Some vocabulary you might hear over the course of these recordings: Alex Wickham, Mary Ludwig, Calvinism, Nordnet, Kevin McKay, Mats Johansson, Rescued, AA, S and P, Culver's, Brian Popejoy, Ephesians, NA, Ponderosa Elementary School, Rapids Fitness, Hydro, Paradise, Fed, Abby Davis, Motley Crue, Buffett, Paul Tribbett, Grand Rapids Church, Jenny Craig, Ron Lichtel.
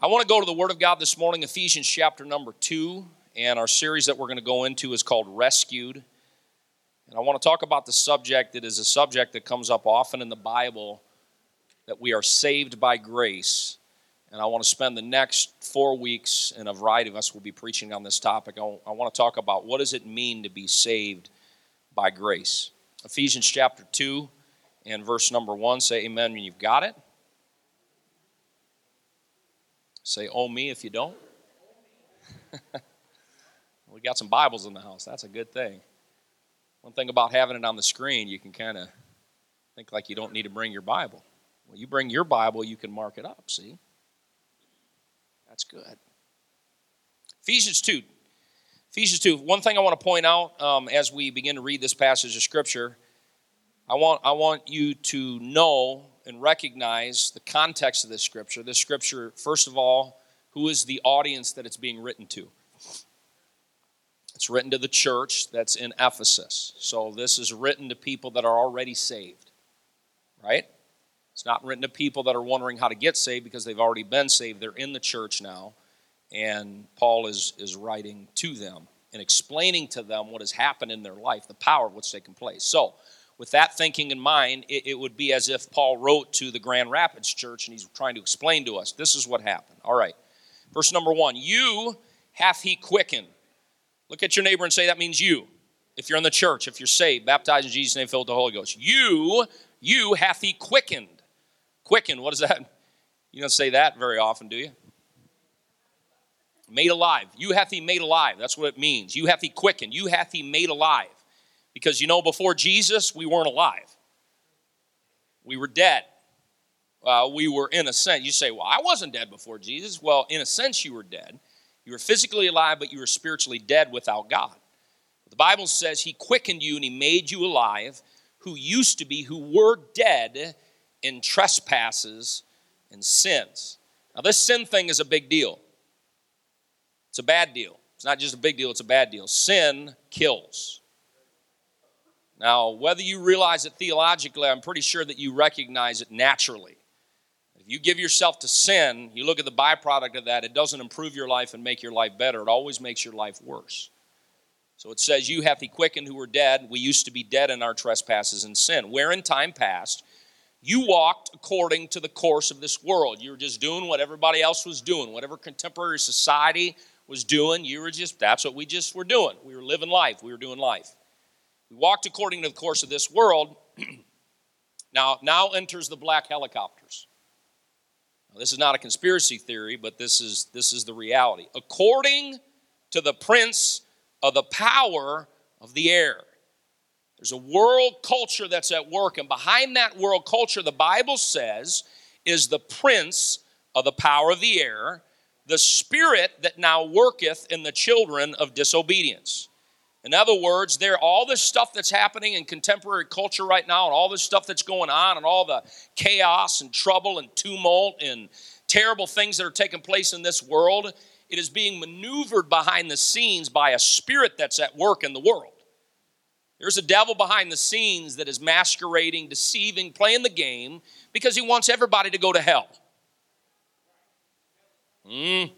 I want to go to the Word of God this morning, Ephesians chapter number 2, and our series that we're going to go into is called Rescued. And I want to talk about the subject that is a subject that comes up often in the Bible, that we are saved by grace. And I want to spend the next 4 weeks, and a variety of us will be preaching on this topic. I want to talk about what does it mean to be saved by grace. Ephesians chapter 2 and verse number 1, say amen when you've got it. Say, oh, me, if you don't. We got some Bibles in the house. That's a good thing. One thing about having it on the screen, you can kind of think like you don't need to bring your Bible. Well, you bring your Bible, you can mark it up, see? That's good. Ephesians 2. Ephesians 2. One thing I want to point out as we begin to read this passage of Scripture, I want you to know and recognize the context of this scripture. This scripture, first of all, who is the audience that it's being written to? It's written to the church that's in Ephesus. So this is written to people that are already saved, right? It's not written to people that are wondering how to get saved because they've already been saved. They're in the church now, and Paul is writing to them and explaining to them what has happened in their life, the power of what's taken place. So, with that thinking in mind, it would be as if Paul wrote to the Grand Rapids Church and he's trying to explain to us, this is what happened. All right, verse number 1, you hath he quickened. Look at your neighbor and say, that means you. If you're in the church, if you're saved, baptized in Jesus' name, filled with the Holy Ghost. You hath he quickened. Quickened, what is that? You don't say that very often, do you? Made alive. You hath he made alive. That's what it means. You hath he quickened. You hath he made alive. Because, you know, before Jesus, we weren't alive. We were dead. We were innocent. You say, well, I wasn't dead before Jesus. Well, in a sense, you were dead. You were physically alive, but you were spiritually dead without God. The Bible says he quickened you and he made you alive, who used to be, who were dead in trespasses and sins. Now, this sin thing is a big deal. It's a bad deal. It's not just a big deal, it's a bad deal. Sin kills. Now, whether you realize it theologically, I'm pretty sure that you recognize it naturally. If you give yourself to sin, you look at the byproduct of that, it doesn't improve your life and make your life better. It always makes your life worse. So it says, you hath he quickened who were dead. We used to be dead in our trespasses and sin. Where in time past, you walked according to the course of this world. You were just doing what everybody else was doing. Whatever contemporary society was doing, you were just, that's what we just were doing. We were living life. We were doing life. We walked according to the course of this world. Now enters the black helicopters. Now, this is not a conspiracy theory, but this is the reality. According to the prince of the power of the air. There's a world culture that's at work, and behind that world culture, the Bible says, is the prince of the power of the air, the spirit that now worketh in the children of disobedience. In other words, all this stuff that's happening in contemporary culture right now and all this stuff that's going on and all the chaos and trouble and tumult and terrible things that are taking place in this world, it is being maneuvered behind the scenes by a spirit that's at work in the world. There's a devil behind the scenes that is masquerading, deceiving, playing the game because he wants everybody to go to hell. And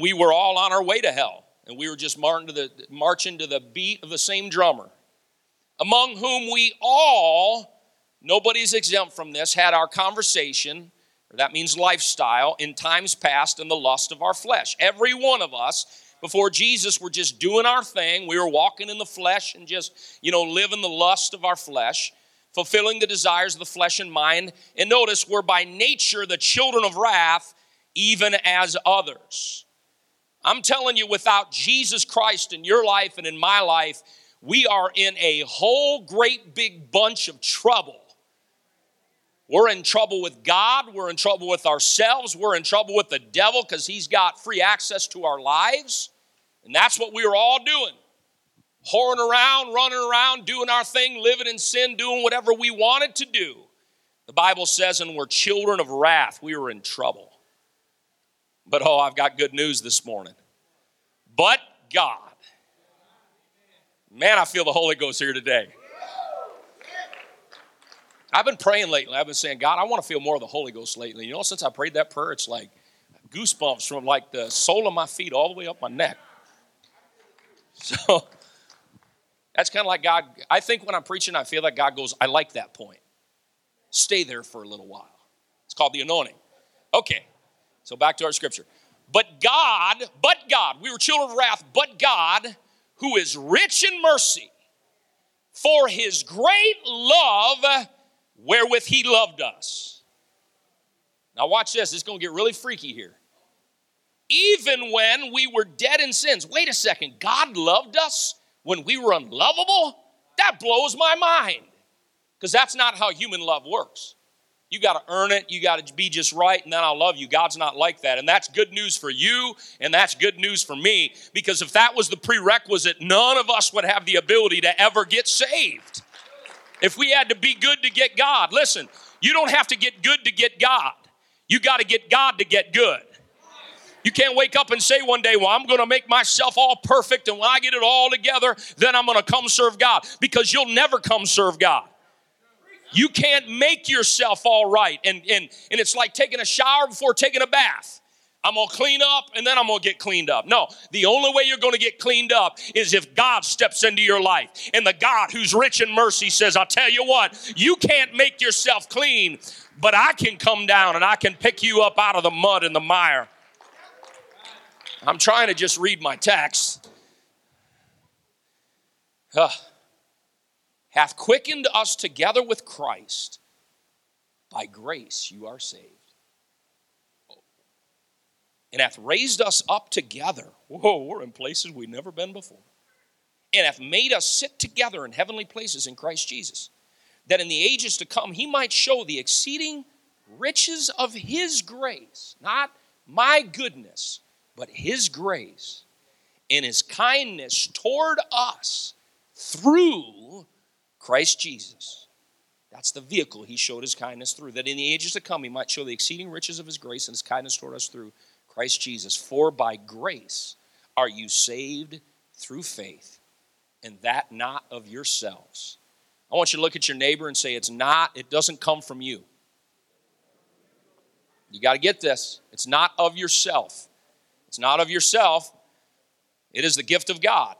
we were all on our way to hell. And we were just marching to the beat of the same drummer, among whom we all, nobody's exempt from this, had our conversation, or that means lifestyle, in times past in the lust of our flesh. Every one of us, before Jesus, were just doing our thing. We were walking in the flesh and just, living the lust of our flesh, fulfilling the desires of the flesh and mind. And notice, we're by nature the children of wrath, even as others. I'm telling you, without Jesus Christ in your life and in my life, we are in a whole great big bunch of trouble. We're in trouble with God. We're in trouble with ourselves. We're in trouble with the devil because he's got free access to our lives. And that's what we were all doing. Whoring around, running around, doing our thing, living in sin, doing whatever we wanted to do. The Bible says, and we're children of wrath. We were in trouble. But, I've got good news this morning. But God. Man, I feel the Holy Ghost here today. I've been praying lately. I've been saying, God, I want to feel more of the Holy Ghost lately. You know, since I prayed that prayer, it's like goosebumps from like the sole of my feet all the way up my neck. So that's kind of like God. I think when I'm preaching, I feel like God goes, I like that point. Stay there for a little while. It's called the anointing. Okay, so back to our scripture. But God, we were children of wrath, but God, who is rich in mercy, for his great love wherewith he loved us. Now watch this. It's going to get really freaky here. Even when we were dead in sins. Wait a second. God loved us when we were unlovable? That blows my mind. Because that's not how human love works. You got to earn it. You got to be just right, and then I'll love you. God's not like that. And that's good news for you, and that's good news for me, because if that was the prerequisite, none of us would have the ability to ever get saved. If we had to be good to get God, listen, you don't have to get good to get God. You got to get God to get good. You can't wake up and say one day, well, I'm going to make myself all perfect, and when I get it all together, then I'm going to come serve God, because you'll never come serve God. You can't make yourself all right. And it's like taking a shower before taking a bath. I'm going to clean up, and then I'm going to get cleaned up. No, the only way you're going to get cleaned up is if God steps into your life. And the God who's rich in mercy says, I'll tell you what, you can't make yourself clean, but I can come down and I can pick you up out of the mud and the mire. I'm trying to just read my text. Hath quickened us together with Christ. By grace you are saved. And hath raised us up together. Whoa, we're in places we've never been before. And hath made us sit together in heavenly places in Christ Jesus, that in the ages to come he might show the exceeding riches of his grace. Not my goodness, but his grace and his kindness toward us through Christ Jesus. That's the vehicle he showed his kindness through, that in the ages to come he might show the exceeding riches of his grace and his kindness toward us through Christ Jesus. For by grace are you saved through faith, and that not of yourselves. I want you to look at your neighbor and say, it doesn't come from you. You got to get this. It's not of yourself. It's not of yourself. It is the gift of God.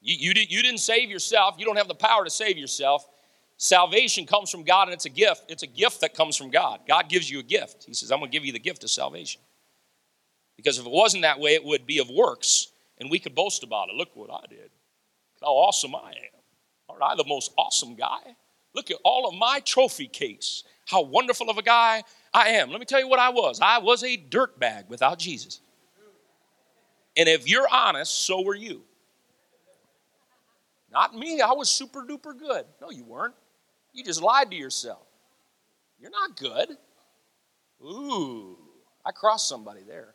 You didn't save yourself. You don't have the power to save yourself. Salvation comes from God, and it's a gift. It's a gift that comes from God. God gives you a gift. He says, I'm going to give you the gift of salvation. Because if it wasn't that way, it would be of works, and we could boast about it. Look what I did. How awesome I am. Aren't I the most awesome guy? Look at all of my trophy case. How wonderful of a guy I am. Let me tell you what I was. I was a dirtbag without Jesus. And if you're honest, so were you. Not me, I was super duper good. No, you weren't. You just lied to yourself. You're not good. Ooh, I crossed somebody there.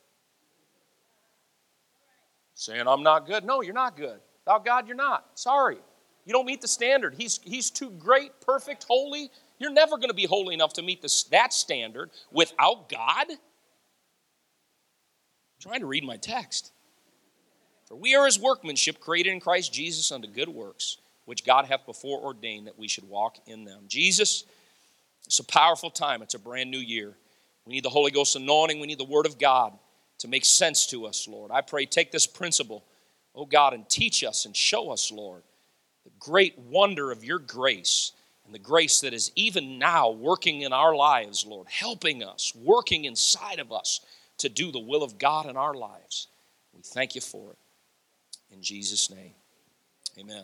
Saying I'm not good. No, you're not good. Without God, you're not. Sorry. You don't meet the standard. He's too great, perfect, holy. You're never going to be holy enough to meet that standard without God. I'm trying to read my text. For we are his workmanship, created in Christ Jesus unto good works, which God hath before ordained that we should walk in them. Jesus, it's a powerful time. It's a brand new year. We need the Holy Ghost anointing. We need the Word of God to make sense to us, Lord. I pray, take this principle, oh God, and teach us and show us, Lord, the great wonder of your grace and the grace that is even now working in our lives, Lord, helping us, working inside of us to do the will of God in our lives. We thank you for it. In Jesus' name, amen.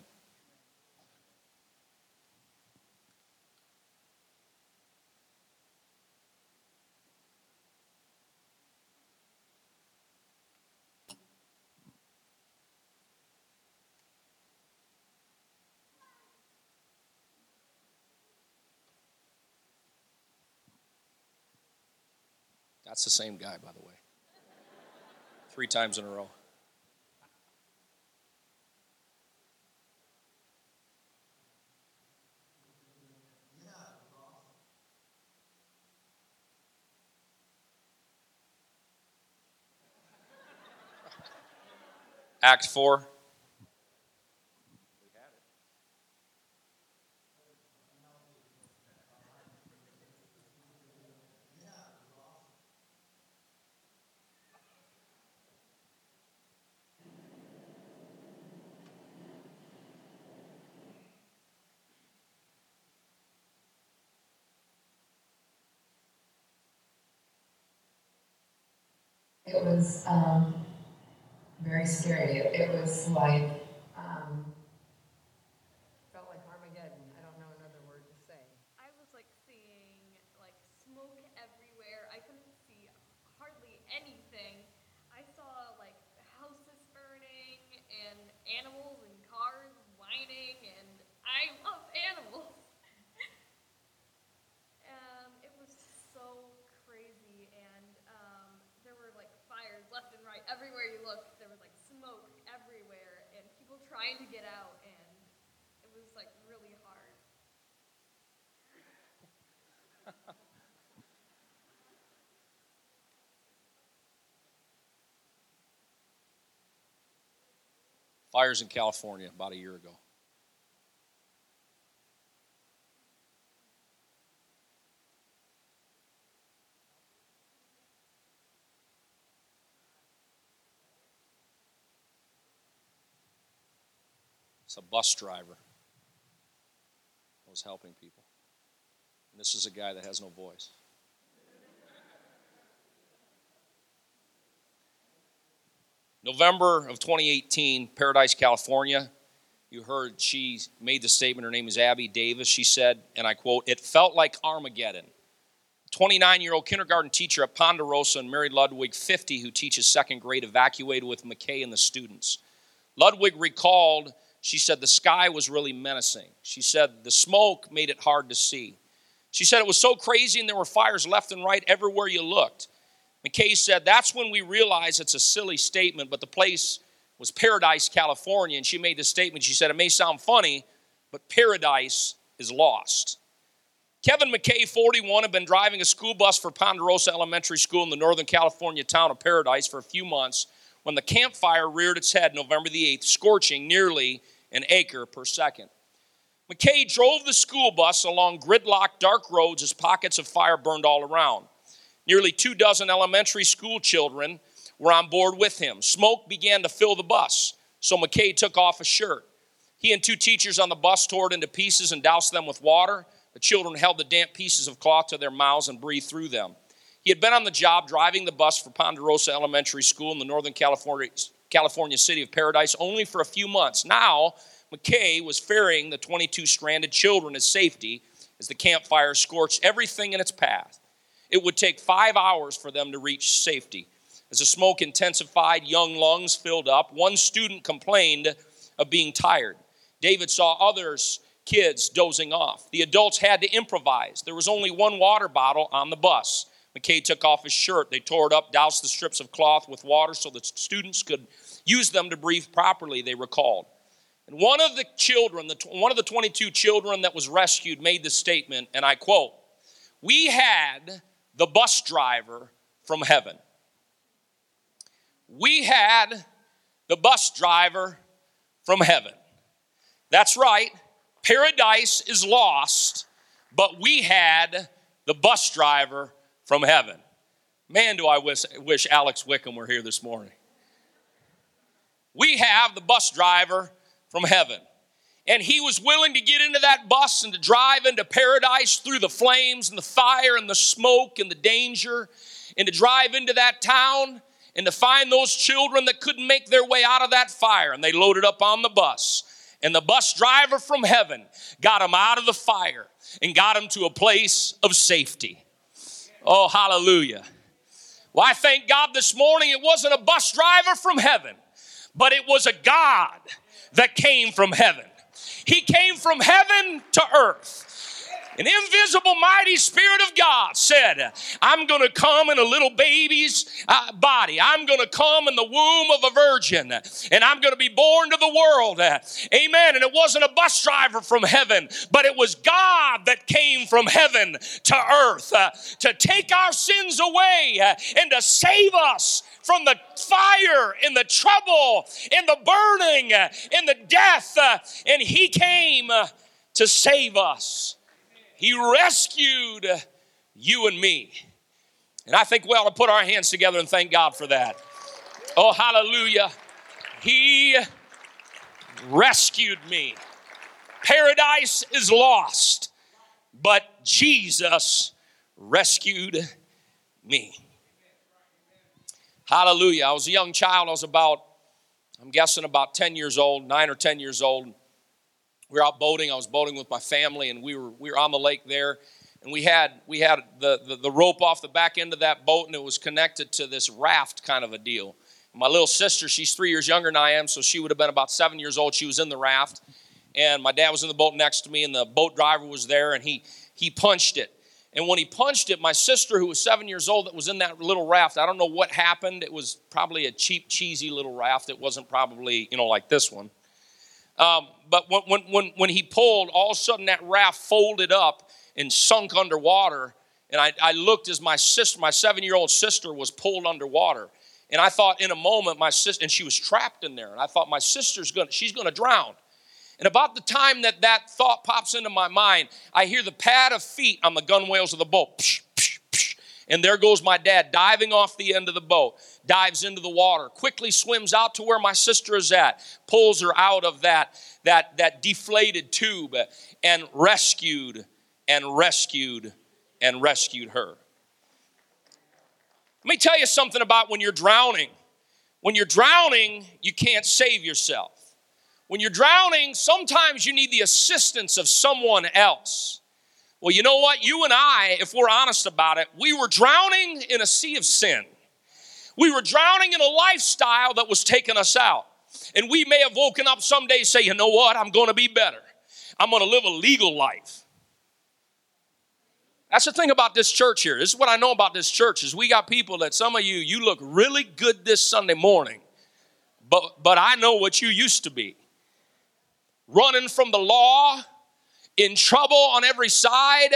That's the same guy, by the way. 3 times in a row. Act 4. It was very scary. It was like, felt like Armageddon. I don't know another word to say. I was like seeing like smoke everywhere. I couldn't see hardly anything. I saw like houses burning and animals and cars whining, and I love animals. It was so crazy, and there were like fires left and right everywhere you looked. There was like smoke everywhere and people trying to get out, and it was like really hard. Fires in California about a year ago. It's a bus driver that was helping people. And this is a guy that has no voice. November of 2018, Paradise, California. You heard she made the statement. Her name is Abby Davis. She said, and I quote, "It felt like Armageddon." 29-year-old kindergarten teacher at Ponderosa and Mary Ludwig, 50, who teaches second grade, evacuated with McKay and the students. Ludwig recalled, she said, the sky was really menacing. She said, the smoke made it hard to see. She said, it was so crazy, and there were fires left and right everywhere you looked. McKay said, that's when we realized it's a silly statement, but the place was Paradise, California, and she made this statement. She said, it may sound funny, but paradise is lost. Kevin McKay, 41, had been driving a school bus for Ponderosa Elementary School in the northern California town of Paradise for a few months when the campfire reared its head November the 8th, scorching nearly an acre per second. McKay drove the school bus along gridlocked dark roads as pockets of fire burned all around. Nearly 24 elementary school children were on board with him. Smoke began to fill the bus, so McKay took off a shirt. He and two teachers on the bus tore it into pieces and doused them with water. The children held the damp pieces of cloth to their mouths and breathed through them. He had been on the job driving the bus for Ponderosa Elementary School in the northern California city of Paradise only for a few months. Now, McKay was ferrying the 22 stranded children to safety as the campfire scorched everything in its path. It would take 5 hours for them to reach safety. As the smoke intensified, young lungs filled up. One student complained of being tired. David saw others, kids, dozing off. The adults had to improvise. There was only one water bottle on the bus. McKay took off his shirt. They tore it up, doused the strips of cloth with water so that students could use them to breathe properly, they recalled. And one of the children, one of the 22 children that was rescued made the statement, and I quote, "We had the bus driver from heaven." We had the bus driver from heaven. That's right. Paradise is lost, but we had the bus driver from heaven. Man, do I wish Alex Wickham were here this morning. We have the bus driver from heaven. And he was willing to get into that bus and to drive into paradise through the flames and the fire and the smoke and the danger, and to drive into that town and to find those children that couldn't make their way out of that fire. And they loaded up on the bus. And the bus driver from heaven got them out of the fire and got them to a place of safety. Oh, hallelujah. Well, I thank God this morning it wasn't a bus driver from heaven, but it was a God that came from heaven. He came from heaven to earth. An invisible, mighty Spirit of God said, I'm going to come in a little baby's body. I'm going to come in the womb of a virgin, and I'm going to be born to the world. Amen. And it wasn't a bus driver from heaven, but it was God that came from heaven to earth to take our sins away and to save us from the fire and the trouble and the burning and the death. And He came to save us. He rescued you and me. And I think we ought to put our hands together and thank God for that. Oh, hallelujah. He rescued me. Paradise is lost, but Jesus rescued me. Hallelujah. I was a young child. I was about, I'm guessing about 10 years old, 9 or 10 years old. We were out boating. I was boating with my family, and we were on the lake there. And we had the rope off the back end of that boat, and it was connected to this raft kind of a deal. My little sister, she's 3 years younger than I am, so she would have been about 7 years old. She was in the raft, and my dad was in the boat next to me, and the boat driver was there, and he punched it. And when he punched it, my sister, who was 7 years old, that was in that little raft, I don't know what happened. It was probably a cheap, cheesy little raft. It wasn't probably, like this one. But when he pulled, all of a sudden that raft folded up and sunk underwater. And I looked as my sister, my 7-year-old sister, was pulled underwater. And I thought in a moment my sister, and she was trapped in there. And I thought my sister's she's gonna drown. And about the time that thought pops into my mind, I hear the pad of feet on the gunwales of the boat. Psh, psh, psh. And there goes my dad diving off the end of the boat, dives into the water, quickly swims out to where my sister is at, pulls her out of that deflated tube, and rescued her. Let me tell you something about when you're drowning. When you're drowning, you can't save yourself. When you're drowning, sometimes you need the assistance of someone else. Well, you know what? You and I, if we're honest about it, we were drowning in a sea of sin. We were drowning in a lifestyle that was taking us out. And we may have woken up someday and say, you know what? I'm going to be better. I'm going to live a legal life. That's the thing about this church here. This is what I know about this church is we got people that some of you look really good this Sunday morning, but I know what you used to be. Running from the law, in trouble on every side,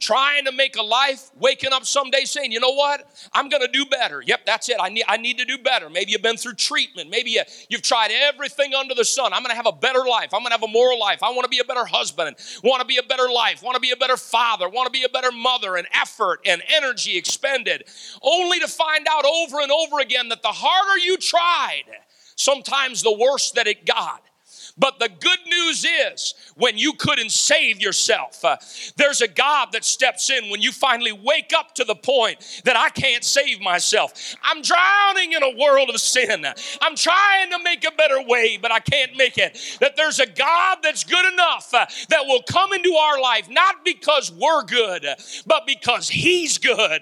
trying to make a life, waking up someday saying, you know what? I'm going to do better. Yep, that's it. I need to do better. Maybe you've been through treatment. Maybe you've tried everything under the sun. I'm going to have a better life. I'm going to have a moral life. I want to be a better husband. Want to be a better life. Want to be a better father. Want to be a better mother. And effort and energy expended. Only to find out over and over again that the harder you tried, sometimes the worse that it got. But the good news is, when you couldn't save yourself, there's a God that steps in when you finally wake up to the point that I can't save myself. I'm drowning in a world of sin. I'm trying to make a better way, but I can't make it. That there's a God that's good enough that will come into our life, not because we're good, but because He's good.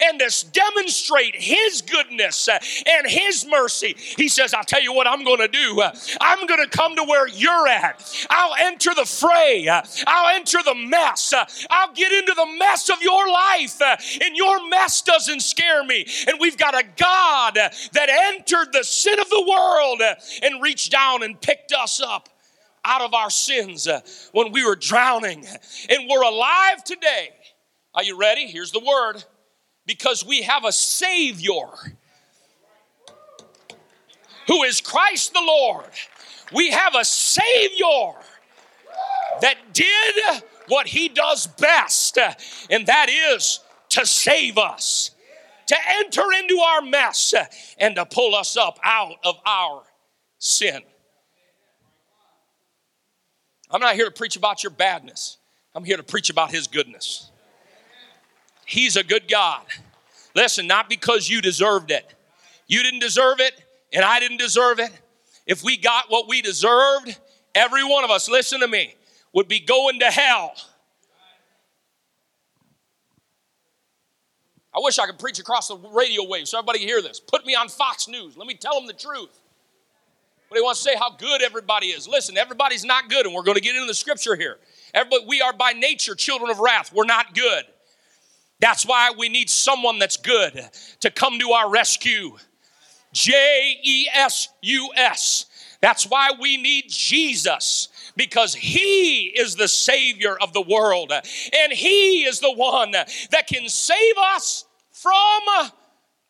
And to demonstrate His goodness and His mercy, He says, I'll tell you what I'm going to do. I'm going to come to where you're at. I'll enter the fray. I'll enter the mess. I'll get into the mess of your life, and your mess doesn't scare me. And we've got a God that entered the sin of the world and reached down and picked us up out of our sins when we were drowning. And we're alive today. Are you ready? Here's the word. Because we have a Savior who is Christ the Lord. We have a Savior that did what He does best, and that is to save us, to enter into our mess, and to pull us up out of our sin. I'm not here to preach about your badness. I'm here to preach about His goodness. He's a good God. Listen, not because you deserved it. You didn't deserve it, and I didn't deserve it. If we got what we deserved, every one of us, listen to me, would be going to hell. I wish I could preach across the radio waves so everybody could hear this. Put me on Fox News. Let me tell them the truth. But he wants to say how good everybody is. Listen, everybody's not good, and we're going to get into the scripture here. Everybody, we are by nature children of wrath. We're not good. That's why we need someone that's good to come to our rescue. Jesus. That's why we need Jesus, because He is the Savior of the world, and He is the one that can save us from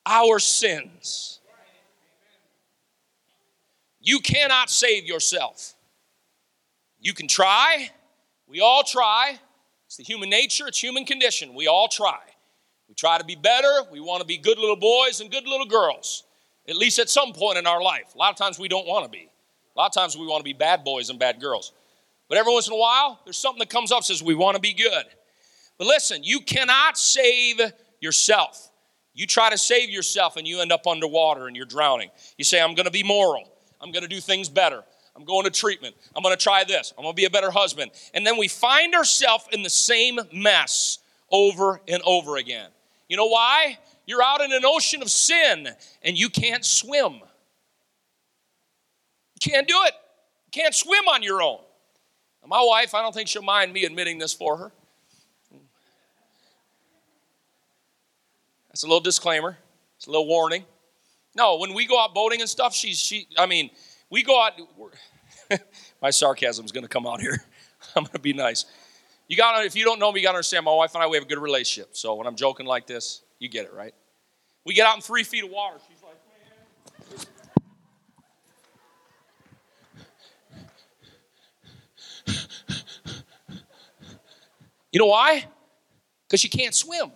our sins. You cannot save yourself. You can try. We all try. It's the human nature. It's human condition. We all try. We try to be better. We want to be good little boys and good little girls. At least at some point in our life. A lot of times we don't want to be. A lot of times we want to be bad boys and bad girls. But every once in a while, there's something that comes up that says we want to be good. But listen, you cannot save yourself. You try to save yourself and you end up underwater and you're drowning. You say, I'm going to be moral. I'm going to do things better. I'm going to treatment. I'm going to try this. I'm going to be a better husband. And then we find ourselves in the same mess over and over again. You know why? You're out in an ocean of sin and you can't swim. You can't do it. You can't swim on your own. Now, my wife, I don't think she'll mind me admitting this for her. That's a little disclaimer. It's a little warning. No, when we go out boating and stuff, we go out. My sarcasm's going to come out here. I'm going to be nice. If you don't know me, you got to understand my wife and I, we have a good relationship. So when I'm joking like this, you get it, right? We get out in 3 feet of water. She's like, man. You know why? Because she can't swim.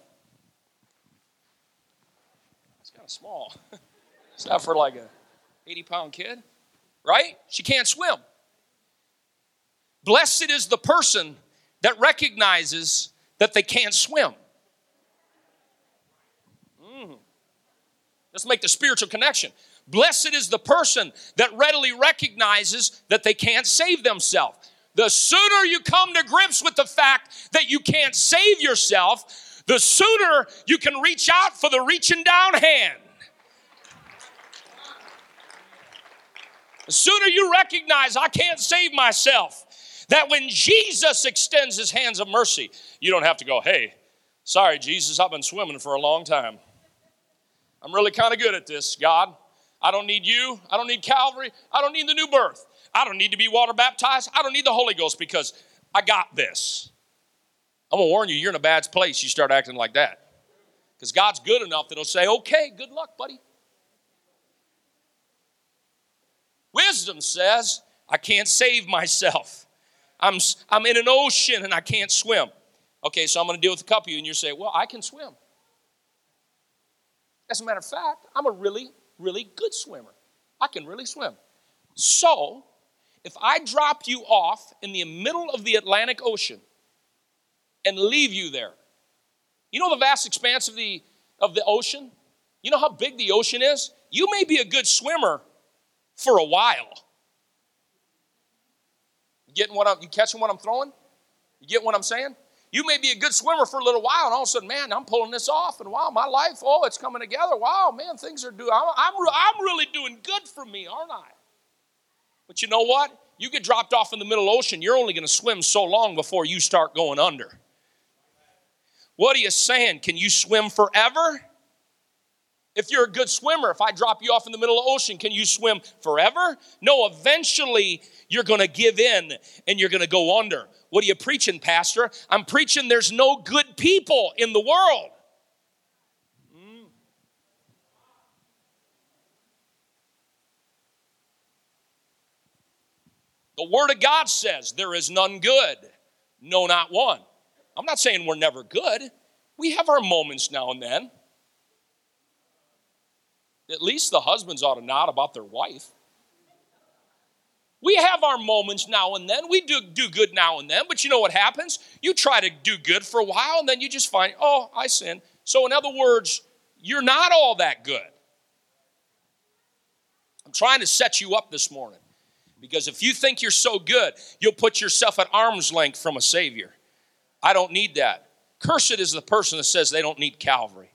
It's kind of small. It's not for like a 80-pound kid, right? She can't swim. Blessed is the person that recognizes that they can't swim. Let's make the spiritual connection. Blessed is the person that readily recognizes that they can't save themselves. The sooner you come to grips with the fact that you can't save yourself, the sooner you can reach out for the reaching down hand. The sooner you recognize I can't save myself, that when Jesus extends his hands of mercy, you don't have to go, hey, sorry, Jesus, I've been swimming for a long time. I'm really kind of good at this, God. I don't need you. I don't need Calvary. I don't need the new birth. I don't need to be water baptized. I don't need the Holy Ghost because I got this. I'm going to warn you, you're in a bad place. You start acting like that. Because God's good enough that he'll say, okay, good luck, buddy. Wisdom says, I can't save myself. I'm in an ocean and I can't swim. Okay, so I'm going to deal with a couple of you and you say, well, I can swim. As a matter of fact, I'm a really, really good swimmer. I can really swim. So, if I drop you off in the middle of the Atlantic Ocean and leave you there, you know the vast expanse of the ocean? You know how big the ocean is? You may be a good swimmer for a while. You catching what I'm throwing? You get what I'm saying? You may be a good swimmer for a little while, and all of a sudden, man, I'm pulling this off, and wow, my life, oh, it's coming together. Wow, man, things are doing, I'm really doing good for me, aren't I? But you know what? You get dropped off in the middle ocean, you're only going to swim so long before you start going under. What are you saying? Can you swim forever? If you're a good swimmer, if I drop you off in the middle of the ocean, can you swim forever? No, eventually you're going to give in and you're going to go under. What are you preaching, Pastor? I'm preaching there's no good people in the world. The Word of God says there is none good, no, not one. I'm not saying we're never good. We have our moments now and then. At least the husbands ought to nod about their wife. We have our moments now and then. We do good now and then, but you know what happens? You try to do good for a while, and then you just find, oh, I sin. So in other words, you're not all that good. I'm trying to set you up this morning, because if you think you're so good, you'll put yourself at arm's length from a Savior. I don't need that. Cursed is the person that says they don't need Calvary.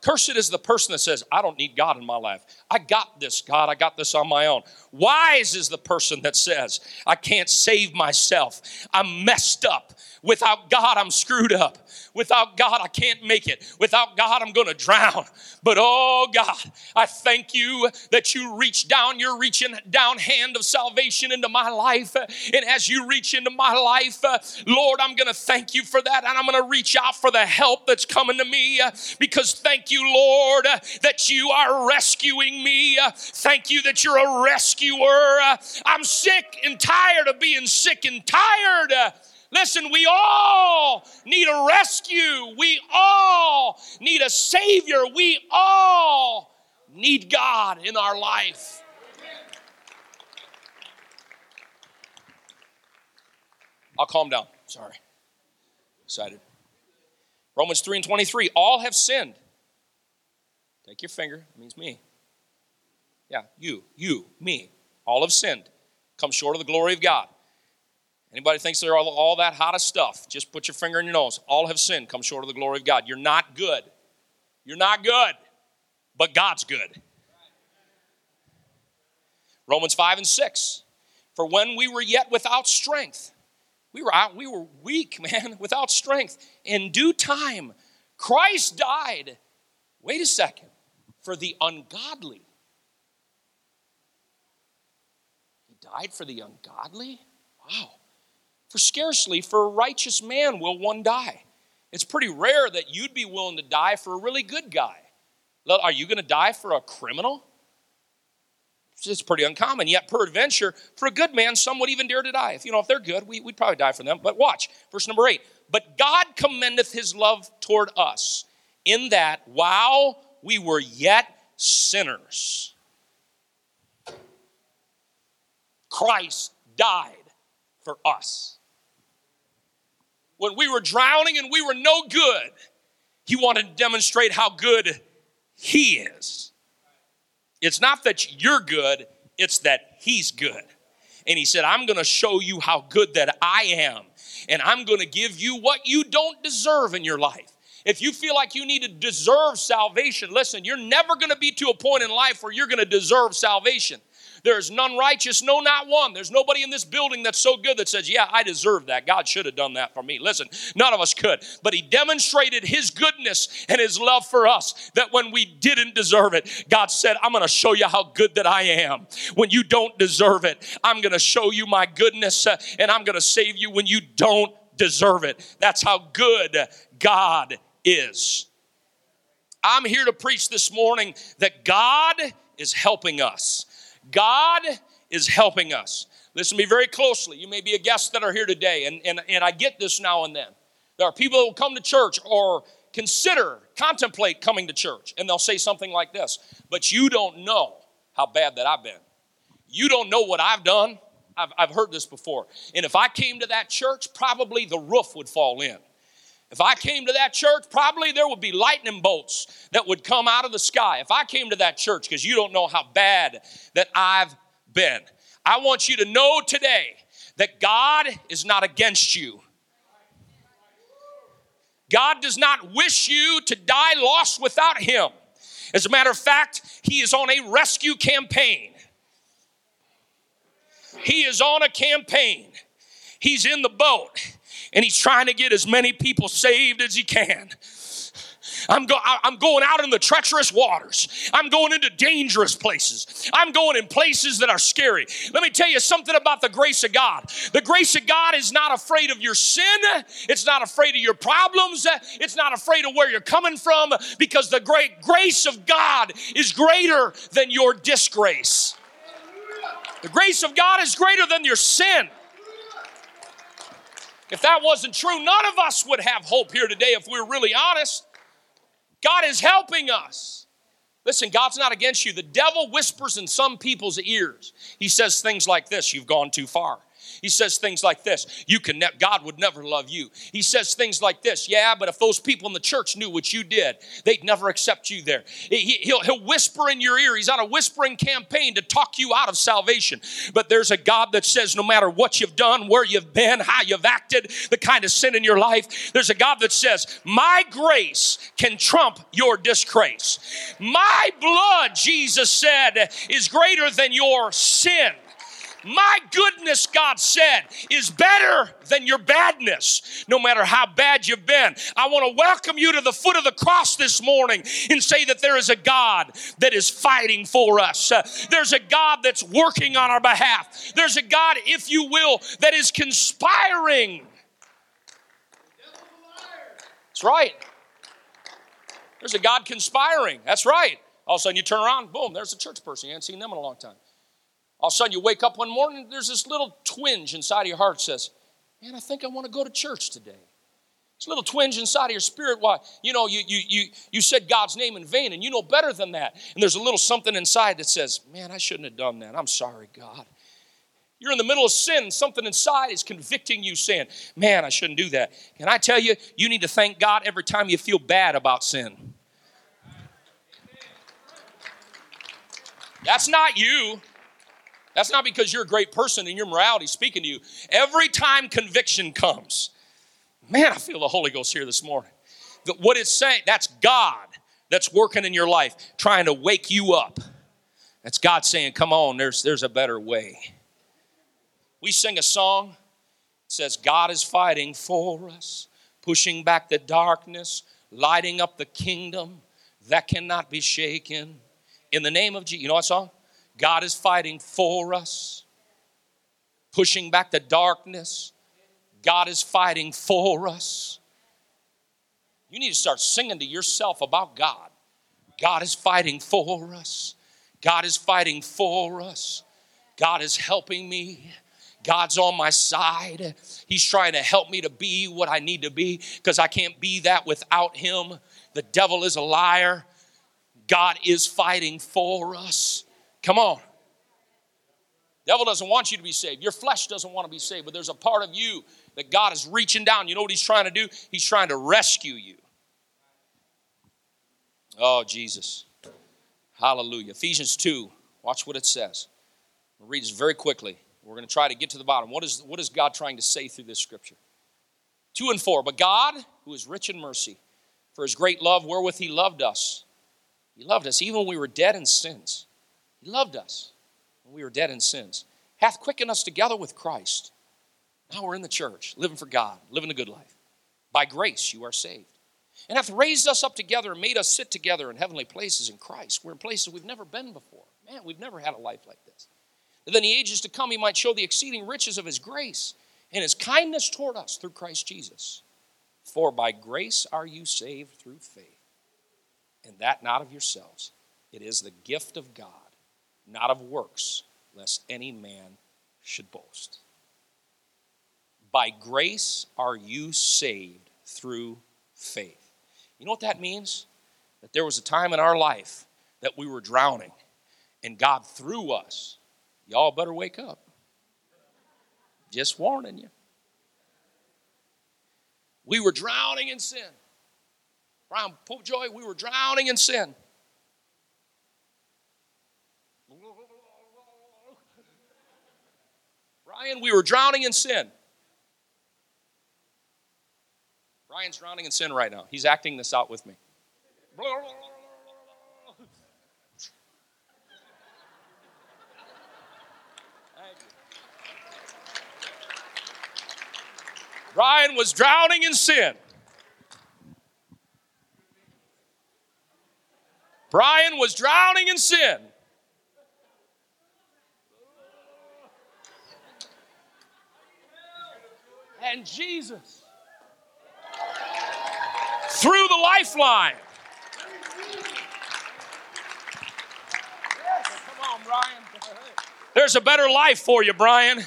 Cursed is the person that says, I don't need God in my life. I got this, God. I got this on my own. Wise is the person that says, I can't save myself. I'm messed up. Without God, I'm screwed up. Without God, I can't make it. Without God, I'm going to drown. But, oh, God, I thank you that you reach down, your reaching down hand of salvation into my life. And as you reach into my life, Lord, I'm going to thank you for that. And I'm going to reach out for the help that's coming to me because thank you. You, Lord, that you are rescuing me. Thank you that you're a rescuer. I'm sick and tired of being sick and tired. Listen, we all need a rescue. We all need a Savior. We all need God in our life. I'll calm down. Sorry. Excited. Romans 3:23. All have sinned Take your finger. It means me. Yeah, you, me. All have sinned. Come short of the glory of God. Anybody thinks they're all that hot of stuff, just put your finger in your nose. All have sinned. Come short of the glory of God. You're not good. You're not good. But God's good. Romans 5 and 6. For when we were yet without strength, we were weak, man, without strength. In due time, Christ died. Wait a second. For the ungodly. He died for the ungodly? Wow. For scarcely for a righteous man will one die. It's pretty rare that you'd be willing to die for a really good guy. Are you going to die for a criminal? It's pretty uncommon, yet peradventure, for a good man, some would even dare to die. If they're good, we'd probably die for them. But watch, verse number 8. But God commendeth his love toward us, in that while we were yet sinners, Christ died for us. When we were drowning and we were no good, he wanted to demonstrate how good he is. It's not that you're good, it's that he's good. And he said, I'm going to show you how good that I am. And I'm going to give you what you don't deserve in your life. If you feel like you need to deserve salvation, listen, you're never going to be to a point in life where you're going to deserve salvation. There's none righteous, no, not one. There's nobody in this building that's so good that says, yeah, I deserve that. God should have done that for me. Listen, none of us could. But he demonstrated his goodness and his love for us that when we didn't deserve it, God said, I'm going to show you how good that I am. When you don't deserve it, I'm going to show you my goodness and I'm going to save you when you don't deserve it. That's how good God is. I'm here to preach this morning that God is helping us. God is helping us. Listen to me very closely. You may be a guest that are here today, and I get this now and then. There are people that will come to church or contemplate coming to church, and they'll say something like this, but you don't know how bad that I've been. You don't know what I've done. I've heard this before. And if I came to that church, probably the roof would fall in. If I came to that church, probably there would be lightning bolts that would come out of the sky. If I came to that church, because you don't know how bad that I've been. I want you to know today that God is not against you. God does not wish you to die lost without him. As a matter of fact, he is on a rescue campaign. He is on a campaign. He's in the boat. And he's trying to get as many people saved as he can. I'm going out in the treacherous waters. I'm going into dangerous places. I'm going in places that are scary. Let me tell you something about the grace of God. The grace of God is not afraid of your sin. It's not afraid of your problems. It's not afraid of where you're coming from, because the great grace of God is greater than your disgrace. The grace of God is greater than your sin. If that wasn't true, none of us would have hope here today if we're really honest. God is helping us. Listen, God's not against you. The devil whispers in some people's ears. He says things like this, you've gone too far. He says things like this, God would never love you. He says things like this, yeah, but if those people in the church knew what you did, they'd never accept you there. He'll whisper in your ear. He's on a whispering campaign to talk you out of salvation. But there's a God that says no matter what you've done, where you've been, how you've acted, the kind of sin in your life, there's a God that says, my grace can trump your disgrace. My blood, Jesus said, is greater than your sin. My goodness, God said, is better than your badness, no matter how bad you've been. I want to welcome you to the foot of the cross this morning and say that there is a God that is fighting for us. There's a God that's working on our behalf. There's a God, if you will, that is conspiring. That's right. There's a God conspiring. That's right. All of a sudden you turn around, boom, there's a church person. You haven't seen them in a long time. All of a sudden you wake up one morning, there's this little twinge inside of your heart that says, man, I think I want to go to church today. This little twinge inside of your spirit, why, you said God's name in vain, and you know better than that. And there's a little something inside that says, man, I shouldn't have done that. I'm sorry, God. You're in the middle of sin. Something inside is convicting you saying, man, I shouldn't do that. Can I tell you, you need to thank God every time you feel bad about sin. That's not you. That's not because you're a great person and your morality is speaking to you. Every time conviction comes, man, I feel the Holy Ghost here this morning. That what it's saying, that's God that's working in your life, trying to wake you up. That's God saying, come on, there's a better way. We sing a song that says, God is fighting for us, pushing back the darkness, lighting up the kingdom that cannot be shaken. In the name of Jesus, you know that song? God is fighting for us, pushing back the darkness. God is fighting for us. You need to start singing to yourself about God. God is fighting for us. God is fighting for us. God is helping me. God's on my side. He's trying to help me to be what I need to be because I can't be that without him. The devil is a liar. God is fighting for us. Come on. Devil doesn't want you to be saved. Your flesh doesn't want to be saved, but there's a part of you that God is reaching down. You know what he's trying to do? He's trying to rescue you. Oh, Jesus. Hallelujah. Ephesians 2. Watch what it says. We'll read this very quickly. We're going to try to get to the bottom. What is God trying to say through this scripture? 2 and 4. But God, who is rich in mercy, for his great love wherewith he loved us. He loved us even when we were dead in sins. He loved us when we were dead in sins. Hath quickened us together with Christ. Now we're in the church, living for God, living a good life. By grace you are saved. And hath raised us up together and made us sit together in heavenly places in Christ. We're in places we've never been before. Man, we've never had a life like this. That in the ages to come he might show the exceeding riches of his grace and his kindness toward us through Christ Jesus. For by grace are you saved through faith, and that not of yourselves. It is the gift of God, not of works, lest any man should boast. By grace are you saved through faith. You know what that means? That there was a time in our life that we were drowning, and God threw us. Y'all better wake up. Just warning you. We were drowning in sin. Brian Popejoy, we were drowning in sin. Brian, we were drowning in sin. Brian's drowning in sin right now. He's acting this out with me. Brian was drowning in sin. Brian was drowning in sin. And Jesus, through the lifeline. Come on, Brian. There's a better life for you, Brian.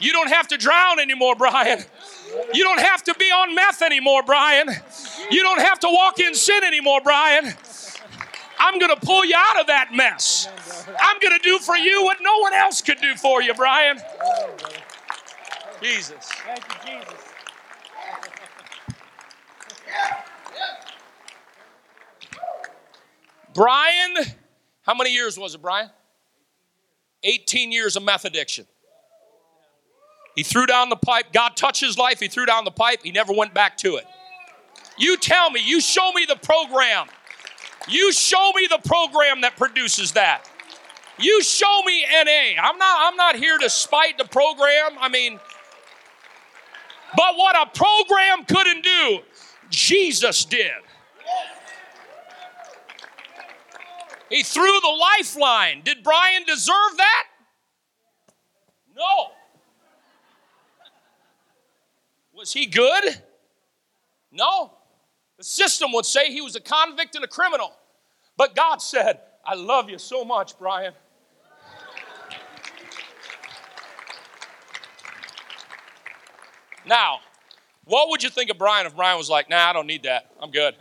You don't have to drown anymore, Brian. You don't have to be on meth anymore, Brian. You don't have to walk in sin anymore, Brian. I'm going to pull you out of that mess. I'm going to do for you what no one else could do for you, Brian. Jesus. Thank you, Jesus. Brian, how many years was it, Brian? 18 years of meth addiction. He threw down the pipe. God touched his life. He threw down the pipe. He never went back to it. You tell me. You show me the program. You show me the program that produces that. You show me NA. I'm not here to spite the program. But what a program couldn't do, Jesus did. He threw the lifeline. Did Brian deserve that? No. Was he good? No. The system would say he was a convict and a criminal. But God said, I love you so much, Brian. Now, what would you think of Brian if Brian was like, nah, I don't need that. I'm good.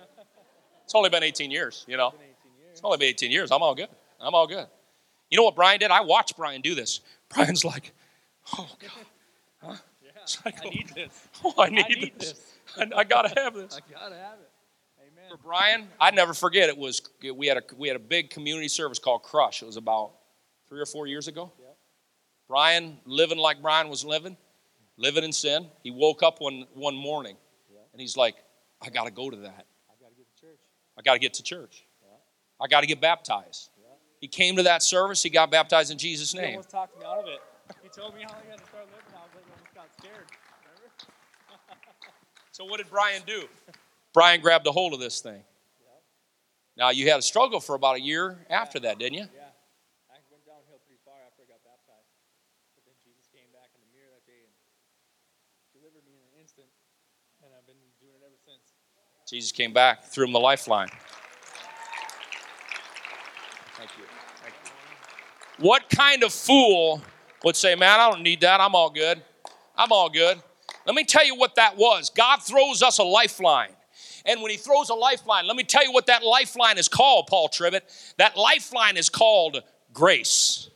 It's only been 18 years, you know. It's only been 18 years. I'm all good. You know what Brian did? I watched Brian do this. Brian's like, oh, God. Huh? I need this. Oh, I need this. I gotta have this. I gotta have it. Amen. For Brian, I'd never forget. It was we had a big community service called Crush. It was about 3 or 4 years ago. Yeah. Brian, living like Brian was living in sin. He woke up one morning, yeah, and he's like, I got to go to that. I got to get to church. Yeah. I got to get baptized. Yeah. He came to that service. He got baptized in Jesus' name. He almost talked me out of it. He told me how I had to start living. I was like, I almost got scared. Remember? So what did Brian do? Brian grabbed a hold of this thing. Yeah. Now, you had a struggle for about a year after that, didn't you? Yeah. I went downhill pretty far after I got baptized. But then Jesus came back in the mirror that day and delivered me in an instant. And I've been doing it ever since. Jesus came back, threw him the lifeline. Thank you. Thank you. What kind of fool would say, man, I don't need that. I'm all good. I'm all good. Let me tell you what that was. God throws us a lifeline. And when he throws a lifeline, let me tell you what that lifeline is called, Paul Tribbett. That lifeline is called grace.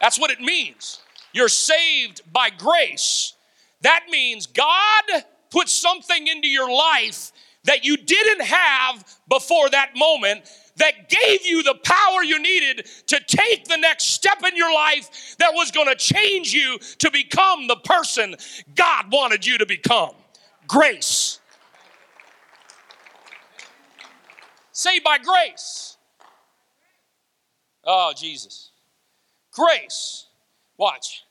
That's what it means. You're saved by grace. That means God put something into your life that you didn't have before that moment that gave you the power you needed to take the next step in your life that was going to change you to become the person God wanted you to become. Grace. Saved by grace. Oh, Jesus. Grace. Watch.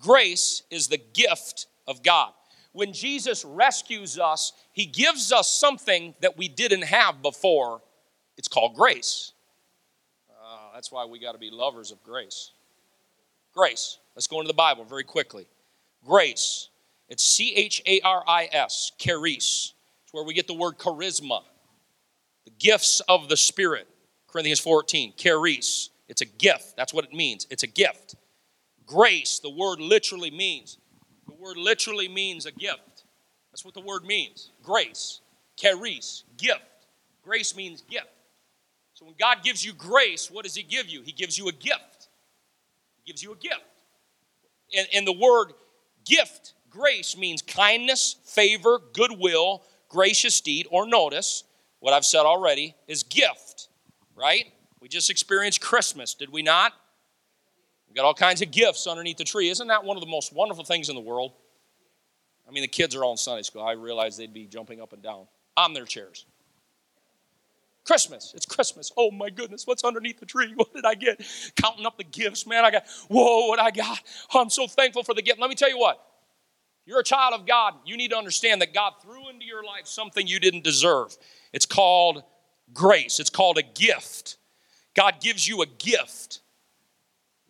Grace is the gift of God. When Jesus rescues us, he gives us something that we didn't have before. It's called grace. That's why we got to be lovers of grace. Grace. Let's go into the Bible very quickly. Grace. It's C-H-A-R-I-S, charis. It's where we get the word charisma, the gifts of the Spirit. Corinthians 14, charis. It's a gift. That's what it means. It's a gift. Grace, the word literally means a gift. That's what the word means. Grace, charis, gift. Grace means gift. So when God gives you grace, what does he give you? He gives you a gift. He gives you a gift. And the word gift, grace, means kindness, favor, goodwill, gracious deed, or notice. What I've said already is gift, right? We just experienced Christmas, did we not? We got all kinds of gifts underneath the tree. Isn't that one of the most wonderful things in the world? I mean, the kids are all in Sunday school. I realized they'd be jumping up and down on their chairs. Christmas. It's Christmas. Oh, my goodness. What's underneath the tree? What did I get? Counting up the gifts, man. What I got. Oh, I'm so thankful for the gift. Let me tell you what. You're a child of God. You need to understand that God threw into your life something you didn't deserve. It's called grace. It's called a gift. God gives you a gift.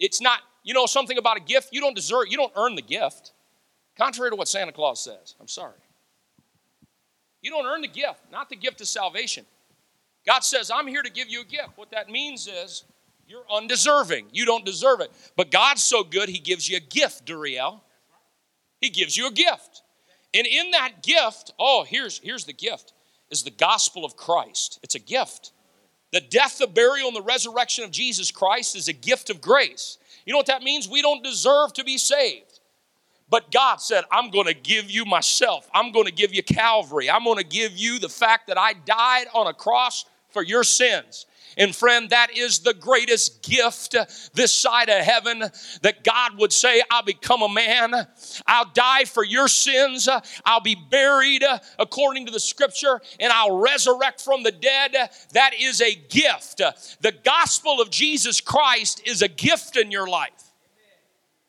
It's not, something about a gift. You don't deserve, you don't earn the gift. Contrary to what Santa Claus says. I'm sorry. You don't earn the gift. Not the gift of salvation. God says, I'm here to give you a gift. What that means is you're undeserving. You don't deserve it. But God's so good, he gives you a gift, Duriel. He gives you a gift. And in that gift, here's the gift, is the gospel of Christ. It's a gift. The death, the burial, and the resurrection of Jesus Christ is a gift of grace. You know what that means? We don't deserve to be saved. But God said, I'm going to give you myself. I'm going to give you Calvary. I'm going to give you the fact that I died on a cross for your sins. And friend, that is the greatest gift this side of heaven, that God would say, I'll become a man. I'll die for your sins. I'll be buried according to the scripture, and I'll resurrect from the dead. That is a gift. The gospel of Jesus Christ is a gift in your life.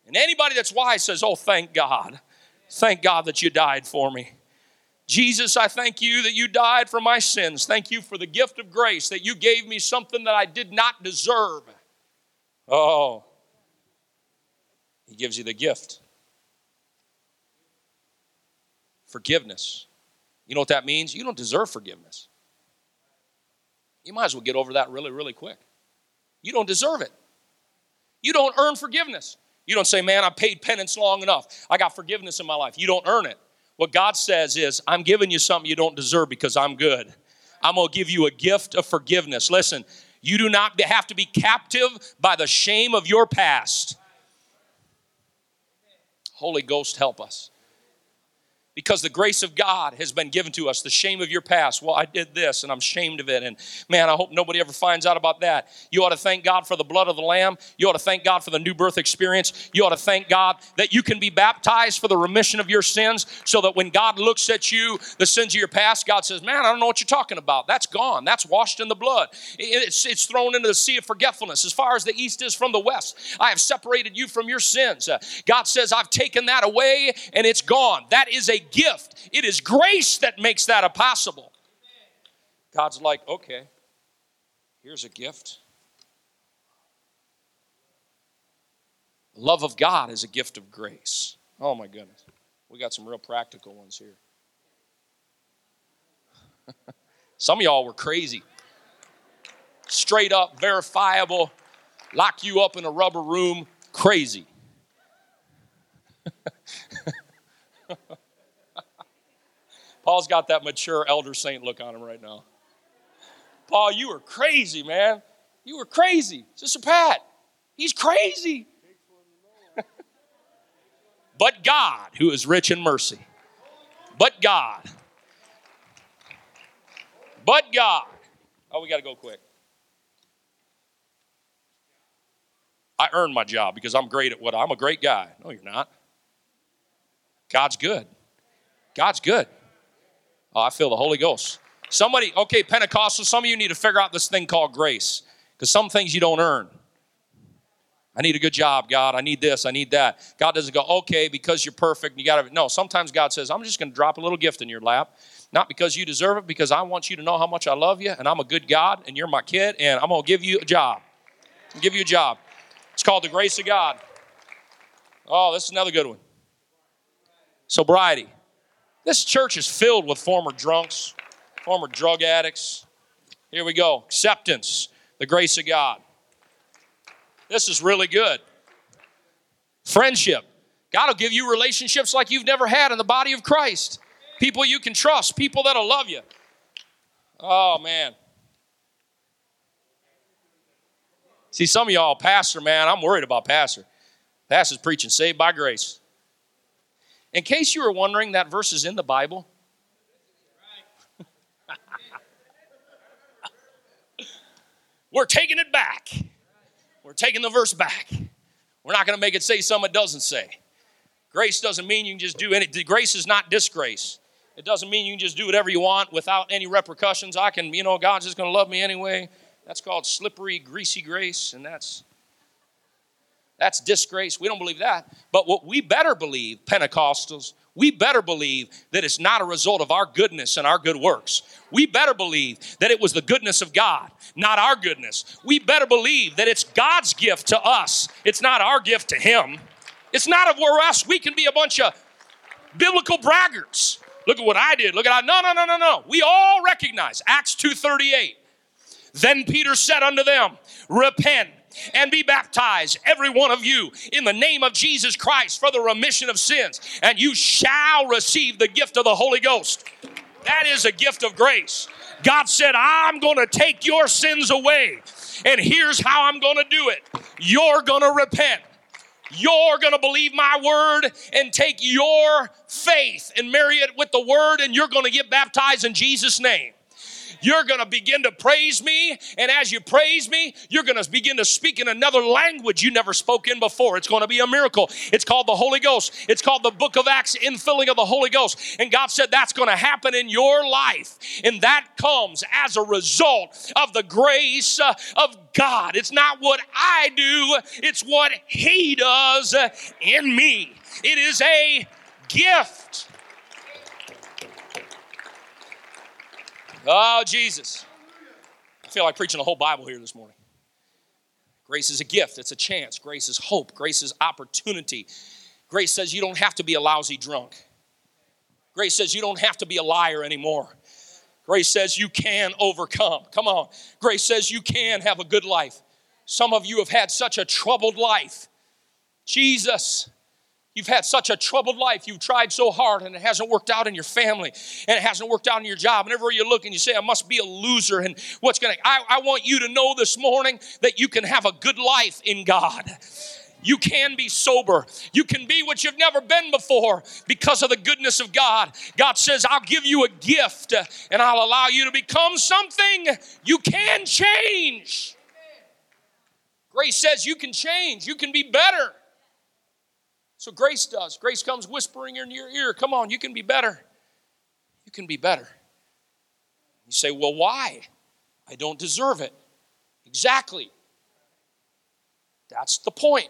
And anybody that's wise says, oh, thank God. Thank God that you died for me. Jesus, I thank you that you died for my sins. Thank you for the gift of grace, that you gave me something that I did not deserve. Oh, he gives you the gift. Forgiveness. You know what that means? You don't deserve forgiveness. You might as well get over that really, really quick. You don't deserve it. You don't earn forgiveness. You don't say, man, I paid penance long enough. I got forgiveness in my life. You don't earn it. What God says is, I'm giving you something you don't deserve because I'm good. I'm going to give you a gift of forgiveness. Listen, you do not have to be captive by the shame of your past. Holy Ghost, help us. because the grace of God has been given to us. The shame of your past. Well, I did this and I'm ashamed of it. And man, I hope nobody ever finds out about that. You ought to thank God for the blood of the Lamb. You ought to thank God for the new birth experience. You ought to thank God that you can be baptized for the remission of your sins, so that when God looks at you, the sins of your past, God says, man, I don't know what you're talking about. That's gone. That's washed in the blood. It's thrown into the sea of forgetfulness as far as the east is from the west. I have separated you from your sins. God says, I've taken that away and it's gone. That is a gift. It is grace that makes that possible. God's like, okay, here's a gift. The love of God is a gift of grace. Oh my goodness. We got some real practical ones here. Some of y'all were crazy. Straight up, verifiable, lock you up in a rubber room, crazy. Paul's got that mature elder saint look on him right now. Paul, you were crazy, man. You were crazy. Sister Pat, he's crazy. But God, who is rich in mercy. But God. But God. Oh, we got to go quick. I earned my job because I'm great at what I'm a great guy. No, you're not. God's good. God's good. Oh, I feel the Holy Ghost. Somebody, okay, Pentecostal, some of you need to figure out this thing called grace, because some things you don't earn. I need a good job, God. I need this. I need that. God doesn't go, okay, because you're perfect. You got to. No, sometimes God says, I'm just going to drop a little gift in your lap, not because you deserve it, because I want you to know how much I love you, and I'm a good God, and you're my kid, and I'm going to give you a job. I'll give you a job. It's called the grace of God. Oh, this is another good one. Sobriety. This church is filled with former drunks, former drug addicts. Here we go. Acceptance, the grace of God. This is really good. Friendship. God will give you relationships like you've never had in the body of Christ. People you can trust, people that'll love you. Oh, man. See, some of y'all, pastor, man, I'm worried about pastor. Pastor's preaching, saved by grace. In case you were wondering, that verse is in the Bible. We're taking it back. We're taking the verse back. We're not going to make it say something it doesn't say. Grace doesn't mean you can just do any. Grace is not disgrace. It doesn't mean you can just do whatever you want without any repercussions. I can, you know, God's just going to love me anyway. That's called slippery, greasy grace, and that's disgrace. We don't believe that. But what we better believe, Pentecostals, we better believe that it's not a result of our goodness and our good works. We better believe that it was the goodness of God, not our goodness. We better believe that it's God's gift to us. It's not our gift to him. It's not of where us. We can be a bunch of biblical braggarts. Look at what I did. Look at I. No. We all recognize Acts 2:38. Then Peter said unto them, repent and be baptized, every one of you, in the name of Jesus Christ for the remission of sins, and you shall receive the gift of the Holy Ghost. That is a gift of grace. God said, I'm going to take your sins away, and here's how I'm going to do it. You're going to repent. You're going to believe my word and take your faith and marry it with the word, and you're going to get baptized in Jesus' name. You're going to begin to praise me, and as you praise me, you're going to begin to speak in another language you never spoke in before. It's going to be a miracle. It's called the Holy Ghost. It's called the Book of Acts, infilling of the Holy Ghost. And God said that's going to happen in your life, and that comes as a result of the grace of God. It's not what I do. It's what He does in me. It is a gift. Oh, Jesus. I feel like preaching the whole Bible here this morning. Grace is a gift. It's a chance. Grace is hope. Grace is opportunity. Grace says you don't have to be a lousy drunk. Grace says you don't have to be a liar anymore. Grace says you can overcome. Come on. Grace says you can have a good life. Some of you have had such a troubled life. Jesus. You've had such a troubled life. You've tried so hard, and it hasn't worked out in your family, and it hasn't worked out in your job. And everywhere you look, and you say, I must be a loser. And I want you to know this morning that you can have a good life in God. You can be sober. You can be what you've never been before because of the goodness of God. God says, I'll give you a gift and I'll allow you to become something you can change. Grace says you can change. You can be better. So grace does. Grace comes whispering in your ear, come on, you can be better. You can be better. You say, well, why? I don't deserve it. Exactly. That's the point.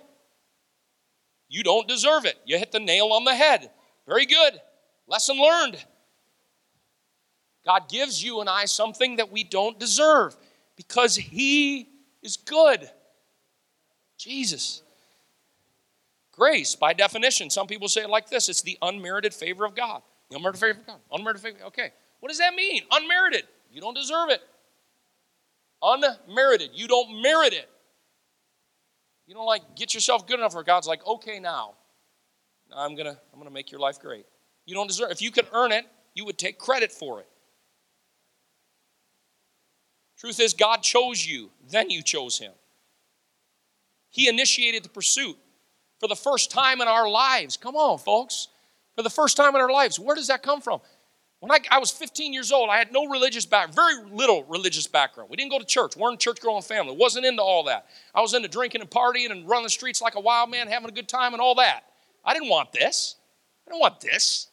You don't deserve it. You hit the nail on the head. Very good. Lesson learned. God gives you and I something that we don't deserve because He is good. Jesus. Grace, by definition, some people say it like this. It's the unmerited favor of God. The unmerited favor of God. Unmerited favor. Okay. What does that mean? Unmerited. You don't deserve it. Unmerited. You don't merit it. You don't like get yourself good enough where God's like, okay, now I'm gonna make your life great. You don't deserve it. If you could earn it, you would take credit for it. Truth is, God chose you, then you chose Him. He initiated the pursuit for the first time in our lives. Come on, folks. For the first time in our lives. Where does that come from? When I was 15 years old, I had no religious background, very little religious background. We didn't go to church. We weren't a church-growing family. Wasn't into all that. I was into drinking and partying and running the streets like a wild man, having a good time and all that. I didn't want this. I don't want this.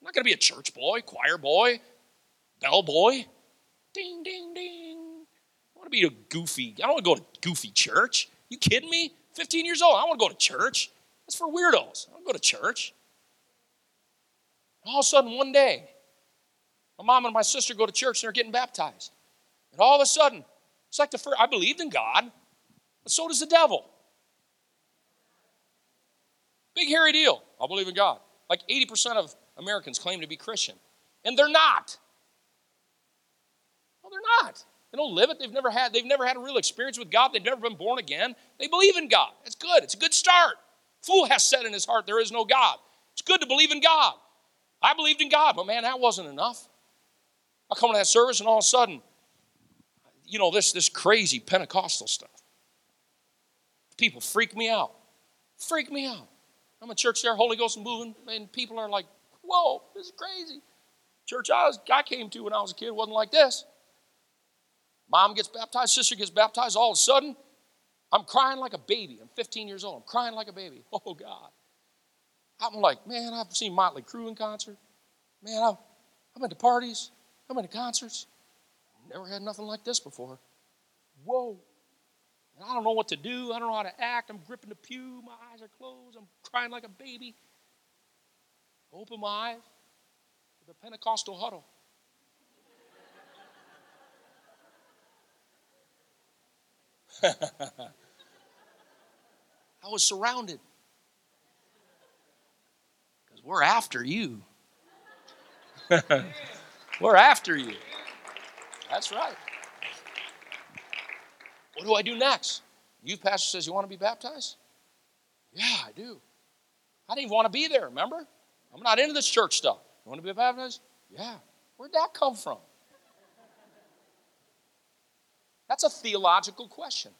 I'm not going to be a church boy, choir boy, bell boy. Ding, ding, ding. I want to be I don't want to go to goofy church. You kidding me? 15 years old, I want to go to church. That's for weirdos. I don't go to church. All of a sudden, one day, my mom and my sister go to church and they're getting baptized. And all of a sudden, it's like the first, I believed in God, but so does the devil. Big hairy deal. I believe in God. Like 80% of Americans claim to be Christian. And they're not. No, they're not. They don't live it. They've never had a real experience with God. They've never been born again. They believe in God. That's good. It's a good start. Fool has said in his heart, there is no God. It's good to believe in God. I believed in God, but man, that wasn't enough. I come to that service and all of a sudden, you know, this crazy Pentecostal stuff. People freak me out. Freak me out. I'm in church there, Holy Ghost moving, and people are like, whoa, this is crazy. Church I came to when I was a kid wasn't like this. Mom gets baptized, sister gets baptized. All of a sudden, I'm crying like a baby. I'm 15 years old. I'm crying like a baby. Oh, God. I'm like, man, I've seen Motley Crue in concert. Man, I've been to parties. I've been to concerts. Never had nothing like this before. Whoa. And I don't know what to do. I don't know how to act. I'm gripping the pew. My eyes are closed. I'm crying like a baby. Open my eyes to the Pentecostal huddle. I was surrounded. Because we're after you. We're after you. That's right. What do I do next? Youth pastor says, you want to be baptized? Yeah, I do. I didn't even want to be there, remember? I'm not into this church stuff. You want to be baptized? Yeah. Where'd that come from? That's a theological question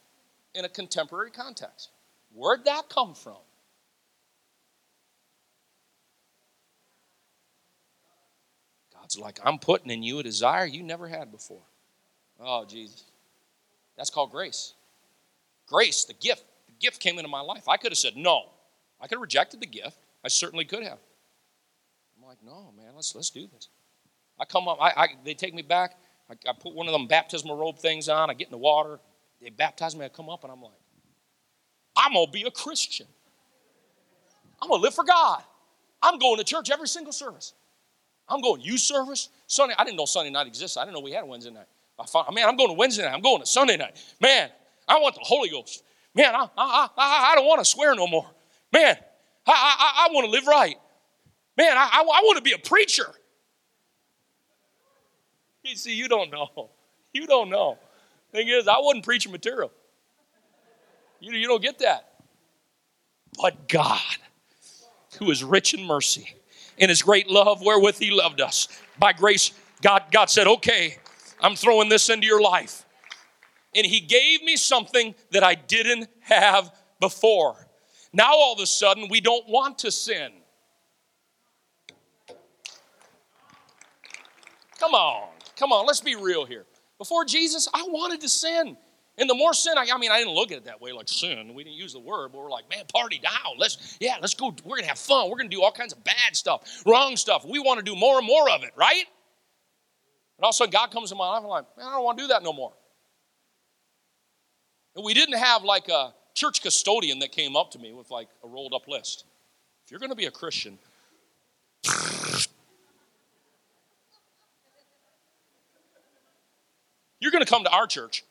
in a contemporary context. Where'd that come from? God's like, I'm putting in you a desire you never had before. Oh, Jesus. That's called grace. Grace, the gift. The gift came into my life. I could have said no. I could have rejected the gift. I certainly could have. I'm like, no, man, let's do this. I come up, they take me back. I put one of them baptismal robe things on. I get in the water. They baptize me. I come up and I'm like, I'm going to be a Christian. I'm going to live for God. I'm going to church every single service. I'm going to youth service. Sunday. I didn't know Sunday night existed. I didn't know we had Wednesday night. I found, man, I'm going to Wednesday night. I'm going to Sunday night. Man, I want the Holy Ghost. Man, I don't want to swear no more. Man, I want to live right. Man, I want to be a preacher. You see, you don't know. You don't know. Thing is, I wasn't preaching material. You don't get that. But God, who is rich in mercy, in His great love wherewith He loved us, by grace, God said, okay, I'm throwing this into your life. And He gave me something that I didn't have before. Now all of a sudden, we don't want to sin. Come on, let's be real here. Before Jesus, I wanted to sin. And the more sin, I didn't look at it that way, like sin. We didn't use the word, but we're like, man, party down. Let's go. We're going to have fun. We're going to do all kinds of bad stuff, wrong stuff. We want to do more and more of it, right? And all of a sudden, God comes in my life, and I'm like, man, I don't want to do that no more. And we didn't have like a church custodian that came up to me with like a rolled up list. If you're going to be a Christian, you're going to come to our church.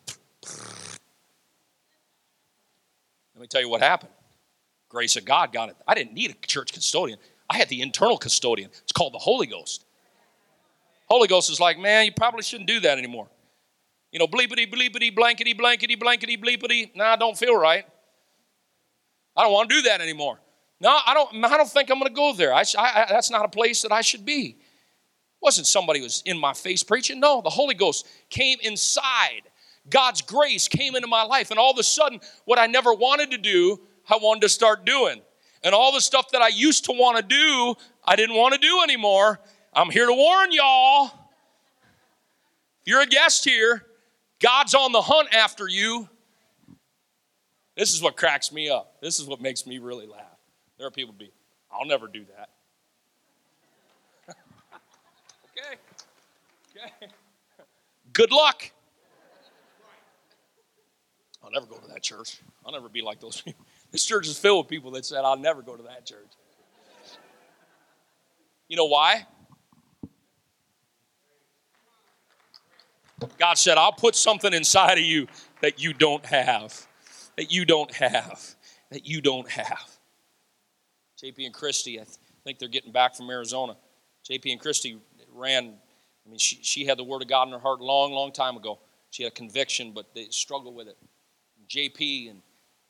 Let me tell you what happened. Grace of God got it. I didn't need a church custodian. I had the internal custodian. It's called the Holy Ghost. Holy Ghost is like, man, you probably shouldn't do that anymore. You know, bleepity, bleepity, blankety, blankety, blankety, bleepity. Nah, I don't feel right. I don't want to do that anymore. No, I don't think I'm going to go there. That's not a place that I should be. It wasn't somebody who was in my face preaching. No, the Holy Ghost came inside. God's grace came into my life, and all of a sudden, what I never wanted to do, I wanted to start doing. And all the stuff that I used to want to do, I didn't want to do anymore. I'm here to warn y'all. If you're a guest here, God's on the hunt after you. This is what cracks me up. This is what makes me really laugh. There are people who be, I'll never do that. Okay. Good luck. I'll never go to that church. I'll never be like those people. This church is filled with people that said, I'll never go to that church. You know why? God said, I'll put something inside of you that you don't have, that you don't have, that you don't have. JP and Christy, I think they're getting back from Arizona. JP and Christy ran, she had the Word of God in her heart a long, long time ago. She had a conviction, but they struggled with it. JP and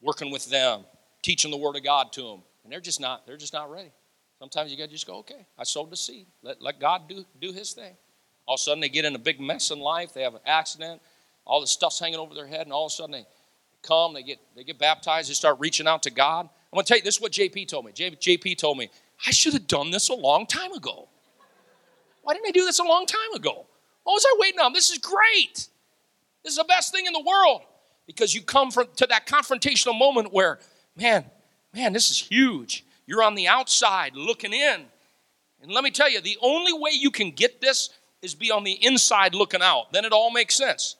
working with them, teaching the Word of God to them, and they're just not ready. Sometimes you got to just go, okay, I sowed the seed. Let God do his thing. All of a sudden they get in a big mess in life. They have an accident. All the stuff's hanging over their head, and all of a sudden they come, they get baptized, they start reaching out to God. I'm going to tell you, this is what JP told me. JP told me, I should have done this a long time ago. Why didn't I do this a long time ago? What was I waiting on? This is great. This is the best thing in the world. Because you come to that confrontational moment where, man, this is huge. You're on the outside looking in. And let me tell you, the only way you can get this is be on the inside looking out. Then it all makes sense.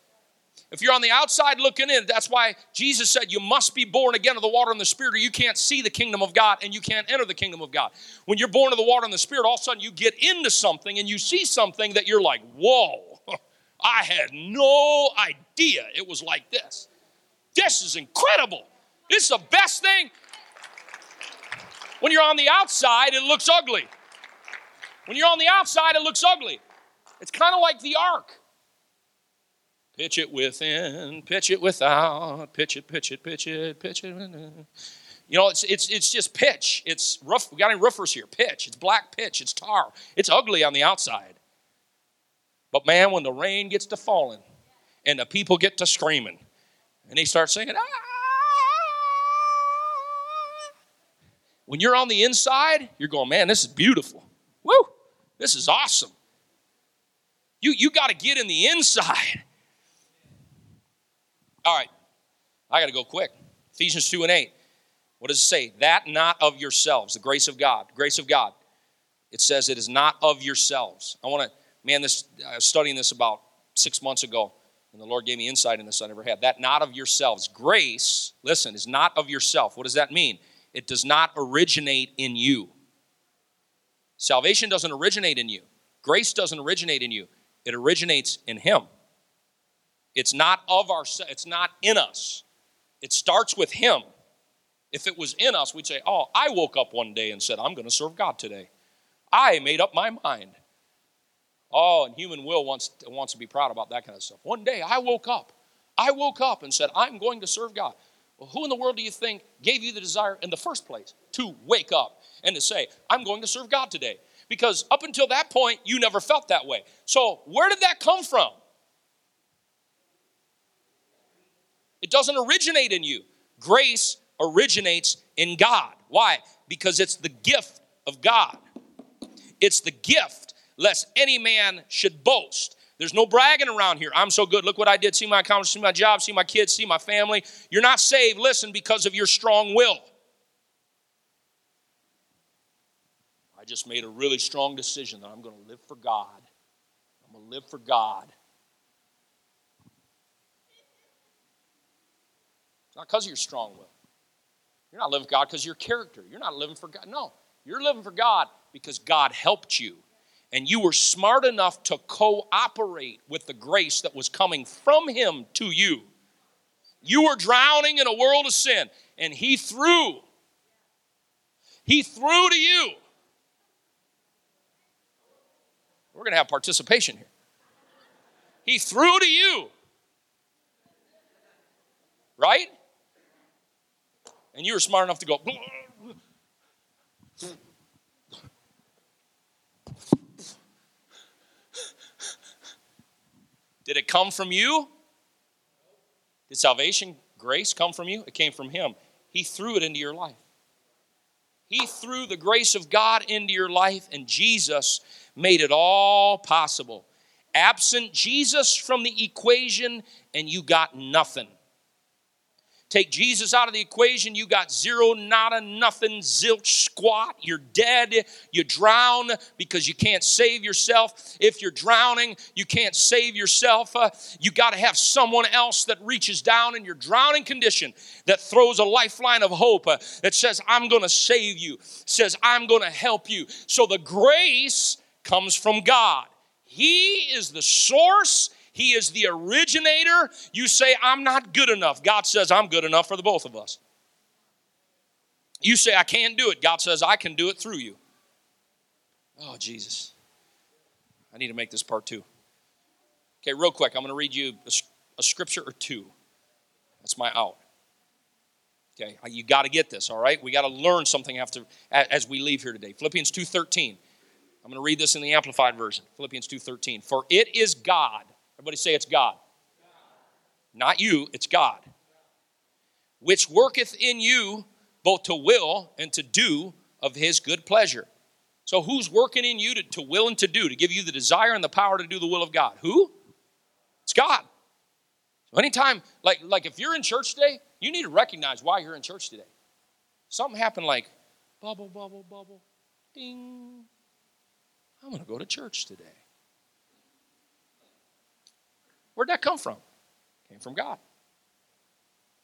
If you're on the outside looking in, that's why Jesus said you must be born again of the water and the Spirit, or you can't see the kingdom of God and you can't enter the kingdom of God. When you're born of the water and the Spirit, all of a sudden you get into something and you see something that you're like, whoa, I had no idea it was like this. This is incredible. This is the best thing. When you're on the outside, it looks ugly. When you're on the outside, it looks ugly. It's kind of like the ark. Pitch it within, pitch it without, pitch it, pitch it, pitch it, pitch it. You know, it's just pitch. It's rough. We got any roofers here? Pitch. It's black pitch. It's tar. It's ugly on the outside. But man, when the rain gets to falling and the people get to screaming, and they start singing, ah! When you're on the inside, you're going, man, this is beautiful. Woo! This is awesome. You got to get in the inside. All right, I got to go quick. Ephesians 2:8. What does it say? That not of yourselves, the grace of God. Grace of God. It says it is not of yourselves. I was studying this about 6 months ago, and the Lord gave me insight in this I never had. That not of yourselves. Grace, listen, is not of yourself. What does that mean? It does not originate in you. Salvation doesn't originate in you. Grace doesn't originate in you. It originates in Him. It's not of ourselves. It's not in us. It starts with Him. If it was in us, we'd say, oh, I woke up one day and said, I'm going to serve God today. I made up my mind. Oh, and human will wants to be proud about that kind of stuff. One day I woke up and said, I'm going to serve God. Well, who in the world do you think gave you the desire in the first place to wake up and to say, I'm going to serve God today? Because up until that point, you never felt that way. So where did that come from? It doesn't originate in you. Grace originates in God. Why? Because it's the gift of God. It's the gift, lest any man should boast. There's no bragging around here. I'm so good. Look what I did. See my accomplishments, see my job, see my kids, see my family. You're not saved, listen, because of your strong will. I just made a really strong decision that I'm going to live for God. I'm going to live for God. It's not because of your strong will. You're not living for God because of your character. You're not living for God. No, you're living for God because God helped you. And you were smart enough to cooperate with the grace that was coming from Him to you. You were drowning in a world of sin. And He threw. He threw to you. We're going to have participation here. He threw to you. Right? And you were smart enough to go. Did it come from you? Did salvation, grace come from you? It came from Him. He threw it into your life. He threw the grace of God into your life, and Jesus made it all possible. Absent Jesus from the equation, and you got nothing. Take Jesus out of the equation, you got zero, nada, nothing, zilch, squat. You're dead. You drown because you can't save yourself. If you're drowning, you can't save yourself. You got to have someone else that reaches down in your drowning condition, that throws a lifeline of hope, that says, I'm going to save you, says, I'm going to help you. So the grace comes from God. He is the source. He is the originator. You say, I'm not good enough. God says, I'm good enough for the both of us. You say, I can't do it. God says, I can do it through you. Oh, Jesus. I need to make this part two. Okay, real quick, I'm going to read you a scripture or two. That's my out. Okay, you got to get this, all right? We got to learn something after as we leave here today. Philippians 2:13. I'm going to read this in the Amplified Version. Philippians 2:13. For it is God. Everybody say it's God. Not you, it's God. Which worketh in you both to will and to do of His good pleasure. So who's working in you to will and to do, to give you the desire and the power to do the will of God? Who? It's God. So anytime, like if you're in church today, you need to recognize why you're in church today. Something happened like, bubble, bubble, bubble, ding. I'm going to go to church today. Where'd that come from? It came from God.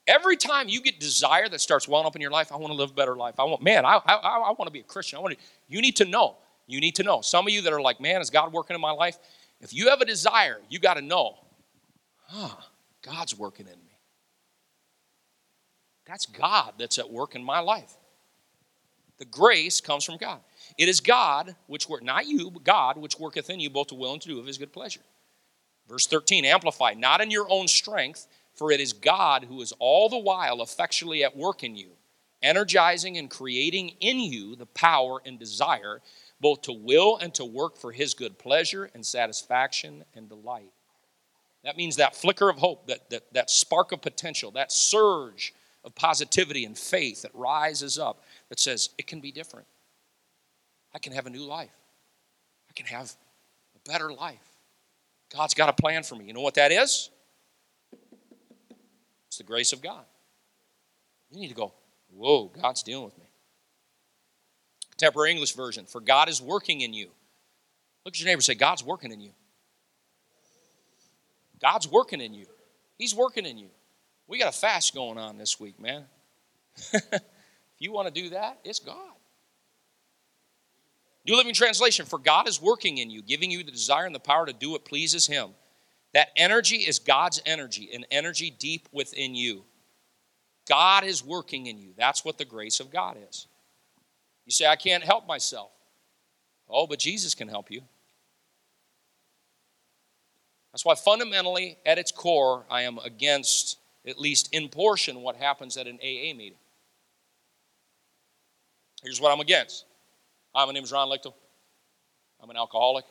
Every time you get desire that starts welling up in your life, I want to live a better life. I want to be a Christian. You need to know. You need to know. Some of you that are like, man, is God working in my life? If you have a desire, you got to know, God's working in me. That's God that's at work in my life. The grace comes from God. It is God which worketh, not you, but God which worketh in you both to will and to do of His good pleasure. Verse 13, amplify, not in your own strength, for it is God who is all the while effectually at work in you, energizing and creating in you the power and desire, both to will and to work for His good pleasure and satisfaction and delight. That means that flicker of hope, that spark of potential, that surge of positivity and faith that rises up, that says, it can be different. I can have a new life. I can have a better life. God's got a plan for me. You know what that is? It's the grace of God. You need to go, whoa, God's dealing with me. Contemporary English Version, for God is working in you. Look at your neighbor and say, God's working in you. God's working in you. He's working in you. We got a fast going on this week, man. If you want to do that, it's God. New Living Translation, for God is working in you, giving you the desire and the power to do what pleases Him. That energy is God's energy, an energy deep within you. God is working in you. That's what the grace of God is. You say, I can't help myself. Oh, but Jesus can help you. That's why fundamentally, at its core, I am against, at least in portion, what happens at an AA meeting. Here's what I'm against. Hi, my name is Ron Lichtel. I'm an alcoholic.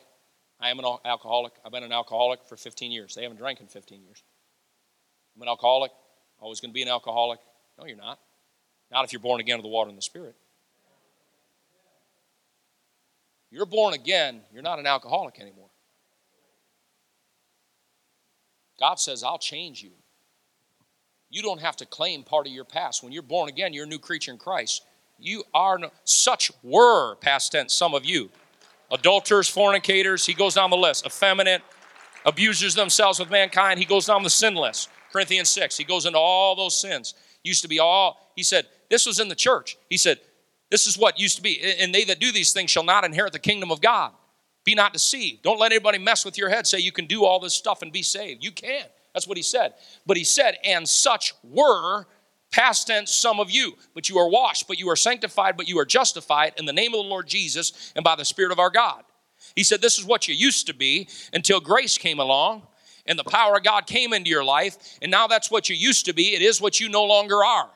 I am an alcoholic. I've been an alcoholic for 15 years. They haven't drank in 15 years. I'm an alcoholic. Always going to be an alcoholic. No, you're not. Not if you're born again of the water and the Spirit. You're born again, you're not an alcoholic anymore. God says, I'll change you. You don't have to claim part of your past. When you're born again, you're a new creature in Christ. You are, such were, past tense, some of you. Adulterers, fornicators, he goes down the list. Effeminate, abusers themselves with mankind, he goes down the sin list. Corinthians 6, he goes into all those sins. Used to be all, he said, this was in the church. He said, this is what used to be. And they that do these things shall not inherit the kingdom of God. Be not deceived. Don't let anybody mess with your head, say you can do all this stuff and be saved. You can. That's what he said. But he said, and such were, past tense, some of you. But you are washed, but you are sanctified, but you are justified in the name of the Lord Jesus and by the Spirit of our God. He said, this is what you used to be until grace came along and the power of God came into your life. And now that's what you used to be. It is what you no longer are.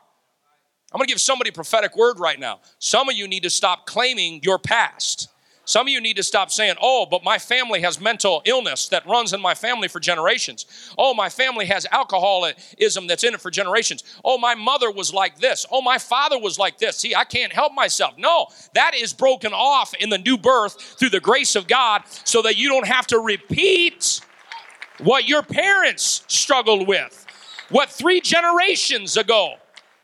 I'm going to give somebody a prophetic word right now. Some of you need to stop claiming your past. Some of you need to stop saying, oh, but my family has mental illness that runs in my family for generations. Oh, my family has alcoholism that's in it for generations. Oh, my mother was like this. Oh, my father was like this. See, I can't help myself. No, that is broken off in the new birth through the grace of God so that you don't have to repeat what your parents struggled with, what 3 generations ago.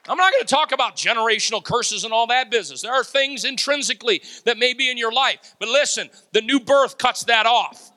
I'm not going to talk about generational curses and all that business. There are things intrinsically that may be in your life. But listen, the new birth cuts that off.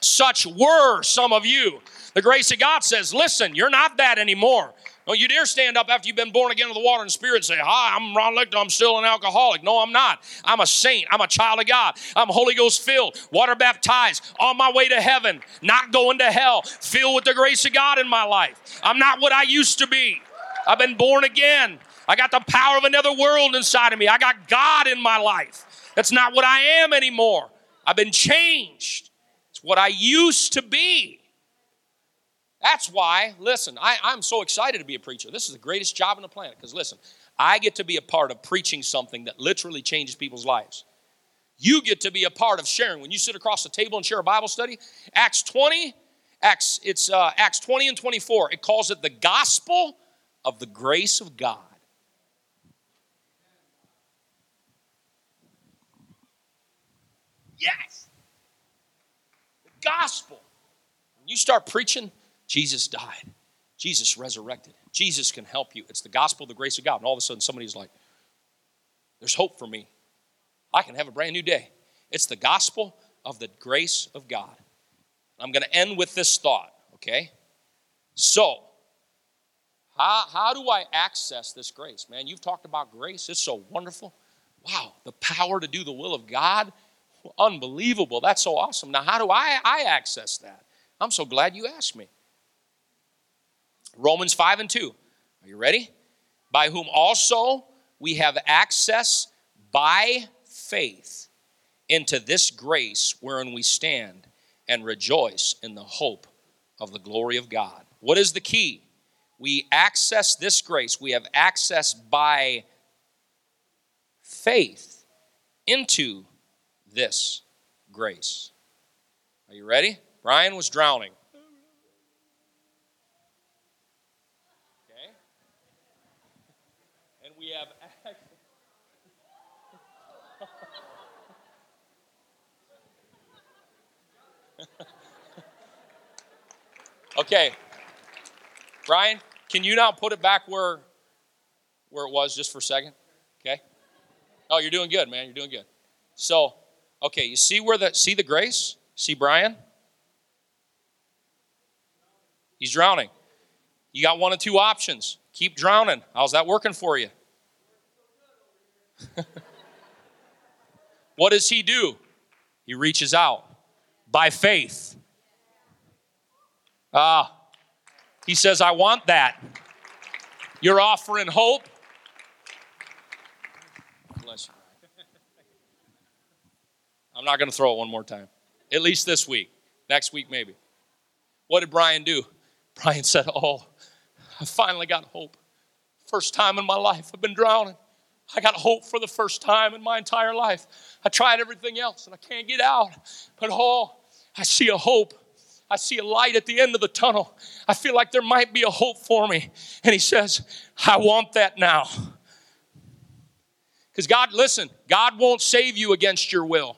Such were some of you. The grace of God says, listen, you're not that anymore. Don't you dare stand up after you've been born again of the water and Spirit and say, hi, I'm Ron Lichter, I'm still an alcoholic. No, I'm not. I'm a saint. I'm a child of God. I'm Holy Ghost filled, water baptized, on my way to heaven, not going to hell, filled with the grace of God in my life. I'm not what I used to be. I've been born again. I got the power of another world inside of me. I got God in my life. That's not what I am anymore. I've been changed. It's what I used to be. That's why, listen, I'm so excited to be a preacher. This is the greatest job on the planet because, listen, I get to be a part of preaching something that literally changes people's lives. You get to be a part of sharing. When you sit across the table and share a Bible study, Acts 20 and 24. It calls it the gospel of the grace of God. Yes. The gospel. When you start preaching, Jesus died. Jesus resurrected. Jesus can help you. It's the gospel of the grace of God. And all of a sudden somebody's like, there's hope for me. I can have a brand new day. It's the gospel of the grace of God. I'm going to end with this thought, okay? So, how do I access this grace? Man, you've talked about grace. It's so wonderful. Wow, the power to do the will of God. Unbelievable. That's so awesome. Now, how do I access that? I'm so glad you asked me. Romans 5 and 2. Are you ready? By whom also we have access by faith into this grace wherein we stand and rejoice in the hope of the glory of God. What is the key? We access this grace. We have access by faith into this grace. Are you ready? Brian was drowning. Okay. And we have access. Okay. Brian, can you now put it back where it was just for a second? Okay. Oh, you're doing good, man. You're doing good. So, okay, you see see the grace? See Brian? He's drowning. You got one of two options. Keep drowning. How's that working for you? What does he do? He reaches out by faith. He says, I want that. You're offering hope. Bless you. I'm not going to throw it one more time. At least this week. Next week, maybe. What did Brian do? Brian said, oh, I finally got hope. First time in my life. I've been drowning. I got hope for the first time in my entire life. I tried everything else, and I can't get out. But, oh, I see a hope. I see a light at the end of the tunnel. I feel like there might be a hope for me. And he says, I want that now. Because God, listen, God won't save you against your will.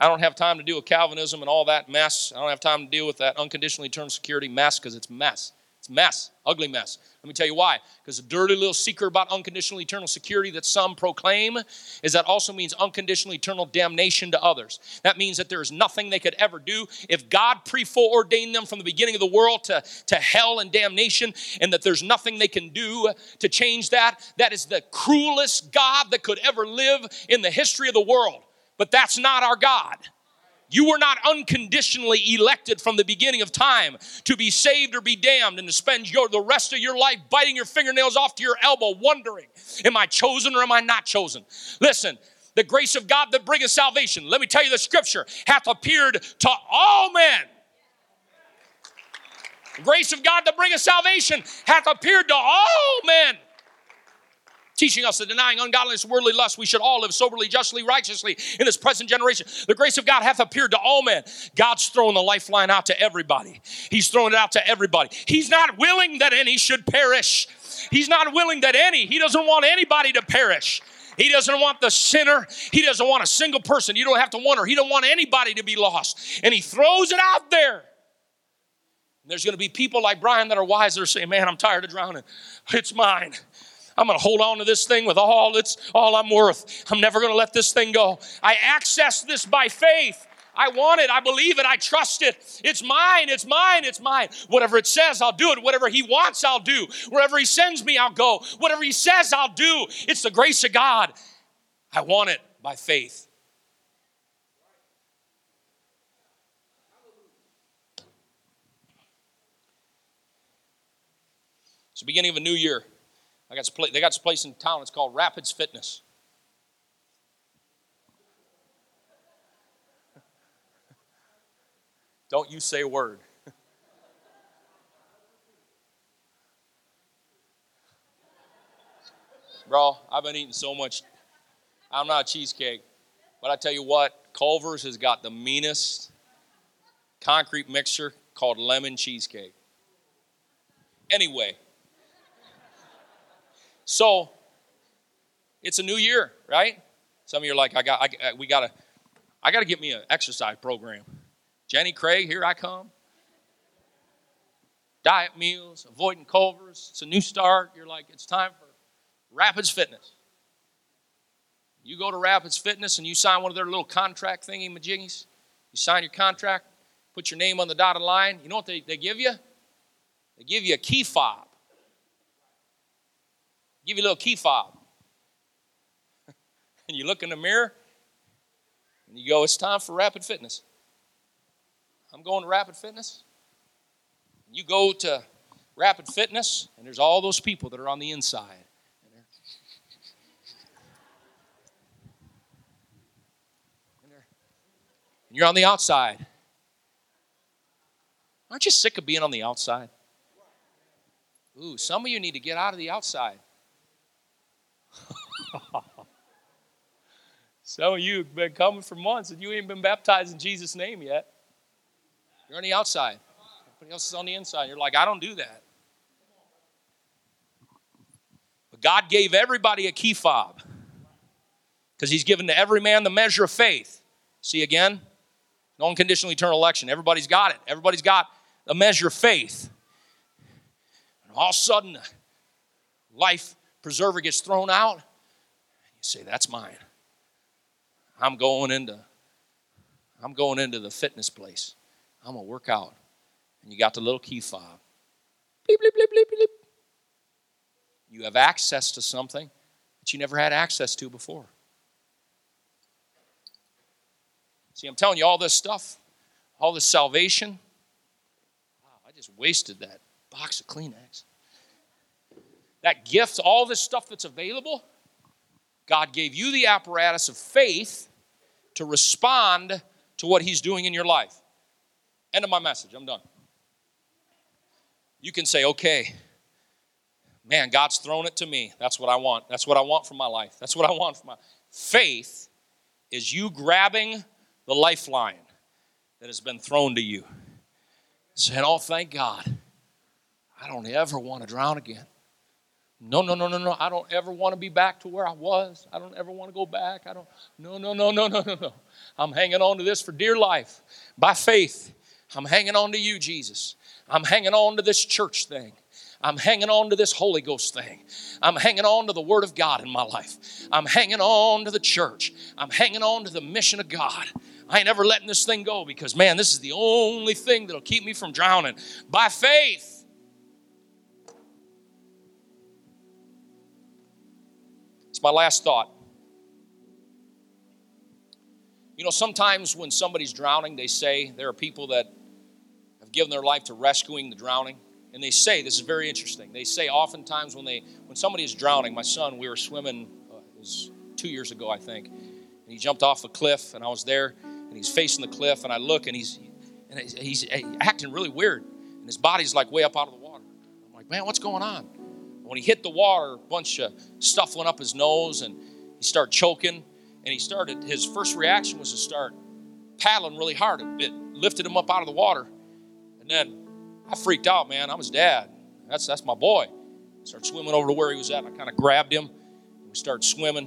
I don't have time to deal with Calvinism and all that mess. I don't have time to deal with that unconditional eternal security mess because it's mess. It's mess, ugly mess. Let me tell you why. Because the dirty little secret about unconditional eternal security that some proclaim is that also means unconditional eternal damnation to others. That means that there is nothing they could ever do. If God pre-foreordained them from the beginning of the world to hell and damnation, and that there's nothing they can do to change that, that is the cruelest God that could ever live in the history of the world. But that's not our God. You were not unconditionally elected from the beginning of time to be saved or be damned and to spend the rest of your life biting your fingernails off to your elbow, wondering, am I chosen or am I not chosen? Listen, the grace of God that bringeth salvation, let me tell you, the scripture, hath appeared to all men. The grace of God that bringeth salvation hath appeared to all men, teaching us that denying ungodliness, worldly lust, we should all live soberly, justly, righteously in this present generation. The grace of God hath appeared to all men. God's throwing the lifeline out to everybody. He's throwing it out to everybody. He's not willing that any should perish. He's not willing that any, he doesn't want anybody to perish. He doesn't want the sinner. He doesn't want a single person. You don't have to wonder. He don't want anybody to be lost. And he throws it out there. And there's going to be people like Brian that are wise that are saying, man, I'm tired of drowning. It's mine. I'm going to hold on to this thing with all I'm worth. I'm never going to let this thing go. I access this by faith. I want it. I believe it. I trust it. It's mine. It's mine. It's mine. Whatever it says, I'll do it. Whatever he wants, I'll do. Wherever he sends me, I'll go. Whatever he says, I'll do. It's the grace of God. I want it by faith. It's the beginning of a new year. They got this place in town. It's called Rapids Fitness. Don't you say a word. Bro, I've been eating so much. I'm not a cheesecake. But I tell you what, Culver's has got the meanest concrete mixer called lemon cheesecake. Anyway. So, it's a new year, right? Some of you are like, I got to get me an exercise program. Jenny Craig, here I come. Diet meals, avoiding Culver's. It's a new start. You're like, it's time for Rapids Fitness. You go to Rapids Fitness and you sign one of their little contract thingy majiggies. You sign your contract, put your name on the dotted line. You know what they give you? They give you a key fob. Give you a little key fob. And you look in the mirror and you go, it's time for Rapid Fitness. I'm going to Rapid Fitness. You go to Rapid Fitness and there's all those people that are on the inside. And you're on the outside. Aren't you sick of being on the outside? Ooh, some of you need to get out of the outside. Some of you have been coming for months and you ain't been baptized in Jesus' name yet. You're on the outside. Everybody else is on the inside. You're like, I don't do that. But God gave everybody a key fob because he's given to every man the measure of faith. See again? No unconditional eternal election. Everybody's got it. Everybody's got a measure of faith. And all of a sudden, life preserver gets thrown out, and you say, that's mine. I'm going into the fitness place. I'm going to work out. And you got the little key fob. Bleep, bleep, bleep, bleep, bleep. You have access to something that you never had access to before. See, I'm telling you, all this stuff, all this salvation. Wow, I just wasted that box of Kleenex. That gift, all this stuff that's available, God gave you the apparatus of faith to respond to what he's doing in your life. End of my message. I'm done. You can say, okay, man, God's thrown it to me. That's what I want. That's what I want for my life. That's what I want for my life. Faith is you grabbing the lifeline that has been thrown to you. Saying, oh, thank God. I don't ever want to drown again. No. I don't ever want to be back to where I was. I don't ever want to go back. No. I'm hanging on to this for dear life. By faith, I'm hanging on to you, Jesus. I'm hanging on to this church thing. I'm hanging on to this Holy Ghost thing. I'm hanging on to the Word of God in my life. I'm hanging on to the church. I'm hanging on to the mission of God. I ain't ever letting this thing go because, man, this is the only thing that'll keep me from drowning. By faith. It's my last thought. You know, sometimes when somebody's drowning, they say there are people that have given their life to rescuing the drowning. And they say, this is very interesting, they say oftentimes when somebody is drowning, my son, we were swimming, it was 2 years ago, I think, and he jumped off a cliff, and I was there, and he's facing the cliff, and I look, and he's acting really weird, and his body's like way up out of the water. I'm like, man, what's going on? And when he hit the water, a bunch of stuff went up his nose, and he started choking, and his first reaction was to start paddling really hard. It lifted him up out of the water, and then I freaked out, man. I'm his dad. That's my boy. I started swimming over to where he was at. And I kind of grabbed him. We started swimming.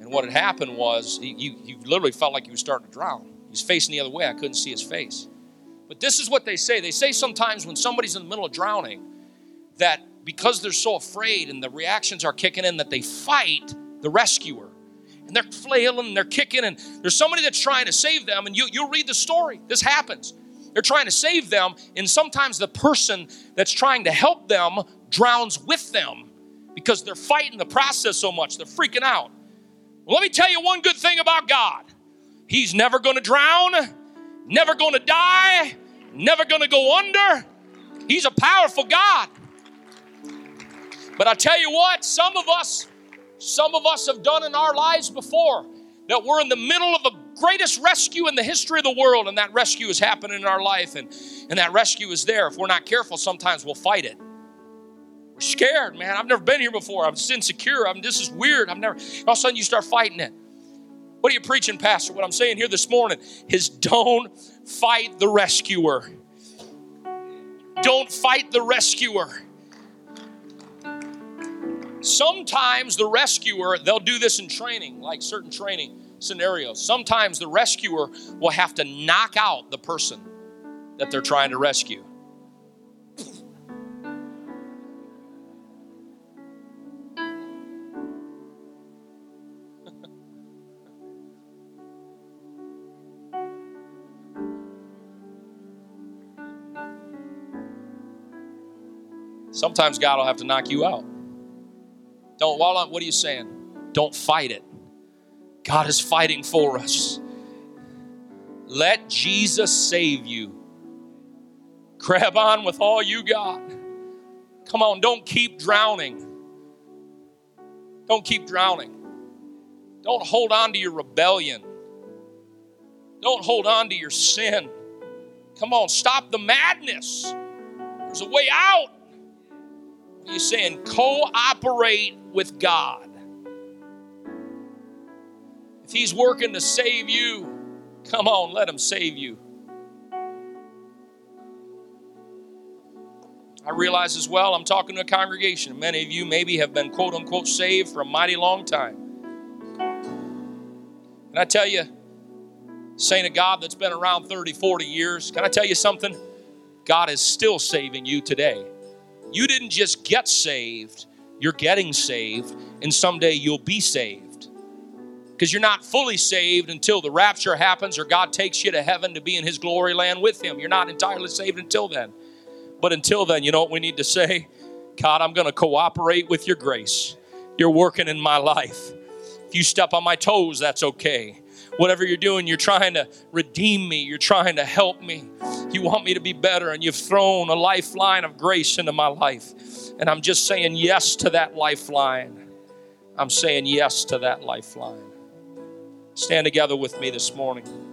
And what had happened was he literally felt like he was starting to drown. He's facing the other way. I couldn't see his face. But this is what they say. They say sometimes when somebody's in the middle of drowning that because they're so afraid and the reactions are kicking in that they fight the rescuer. And they're flailing and they're kicking. And there's somebody that's trying to save them. And you'll read the story. This happens. They're trying to save them, and sometimes the person that's trying to help them drowns with them because they're fighting the process so much. They're freaking out. Well, let me tell you one good thing about God. He's never going to drown, never going to die, never going to go under. He's a powerful God. But I tell you what, some of us have done in our lives before that we're in the middle of a greatest rescue in the history of the world, and that rescue is happening in our life, and that rescue is there. If we're not careful, sometimes we'll fight it. We're scared, man. I've never been here before. I'm just insecure. This is weird. All of a sudden you start fighting it. What are you preaching, Pastor? What I'm saying here this morning is don't fight the rescuer. Don't fight the rescuer. Sometimes the rescuer, they'll do this in training, like certain training scenarios. Sometimes the rescuer will have to knock out the person that they're trying to rescue. Sometimes God will have to knock you out. What are you saying? Don't fight it. God is fighting for us. Let Jesus save you. Grab on with all you got. Come on, don't keep drowning. Don't keep drowning. Don't hold on to your rebellion. Don't hold on to your sin. Come on, stop the madness. There's a way out. What are you saying? Cooperate with God. If he's working to save you, come on, let him save you. I realize as well, I'm talking to a congregation. Many of you maybe have been quote unquote saved for a mighty long time. Can I tell you, saint of God that's been around 30, 40 years, can I tell you something? God is still saving you today. You didn't just get saved, you're getting saved, and someday you'll be saved. Because you're not fully saved until the rapture happens or God takes you to heaven to be in his glory land with him. You're not entirely saved until then. But until then, you know what we need to say? God, I'm going to cooperate with your grace. You're working in my life. If you step on my toes, that's okay. Whatever you're doing, you're trying to redeem me. You're trying to help me. You want me to be better, and you've thrown a lifeline of grace into my life. And I'm just saying yes to that lifeline. I'm saying yes to that lifeline. Stand together with me this morning.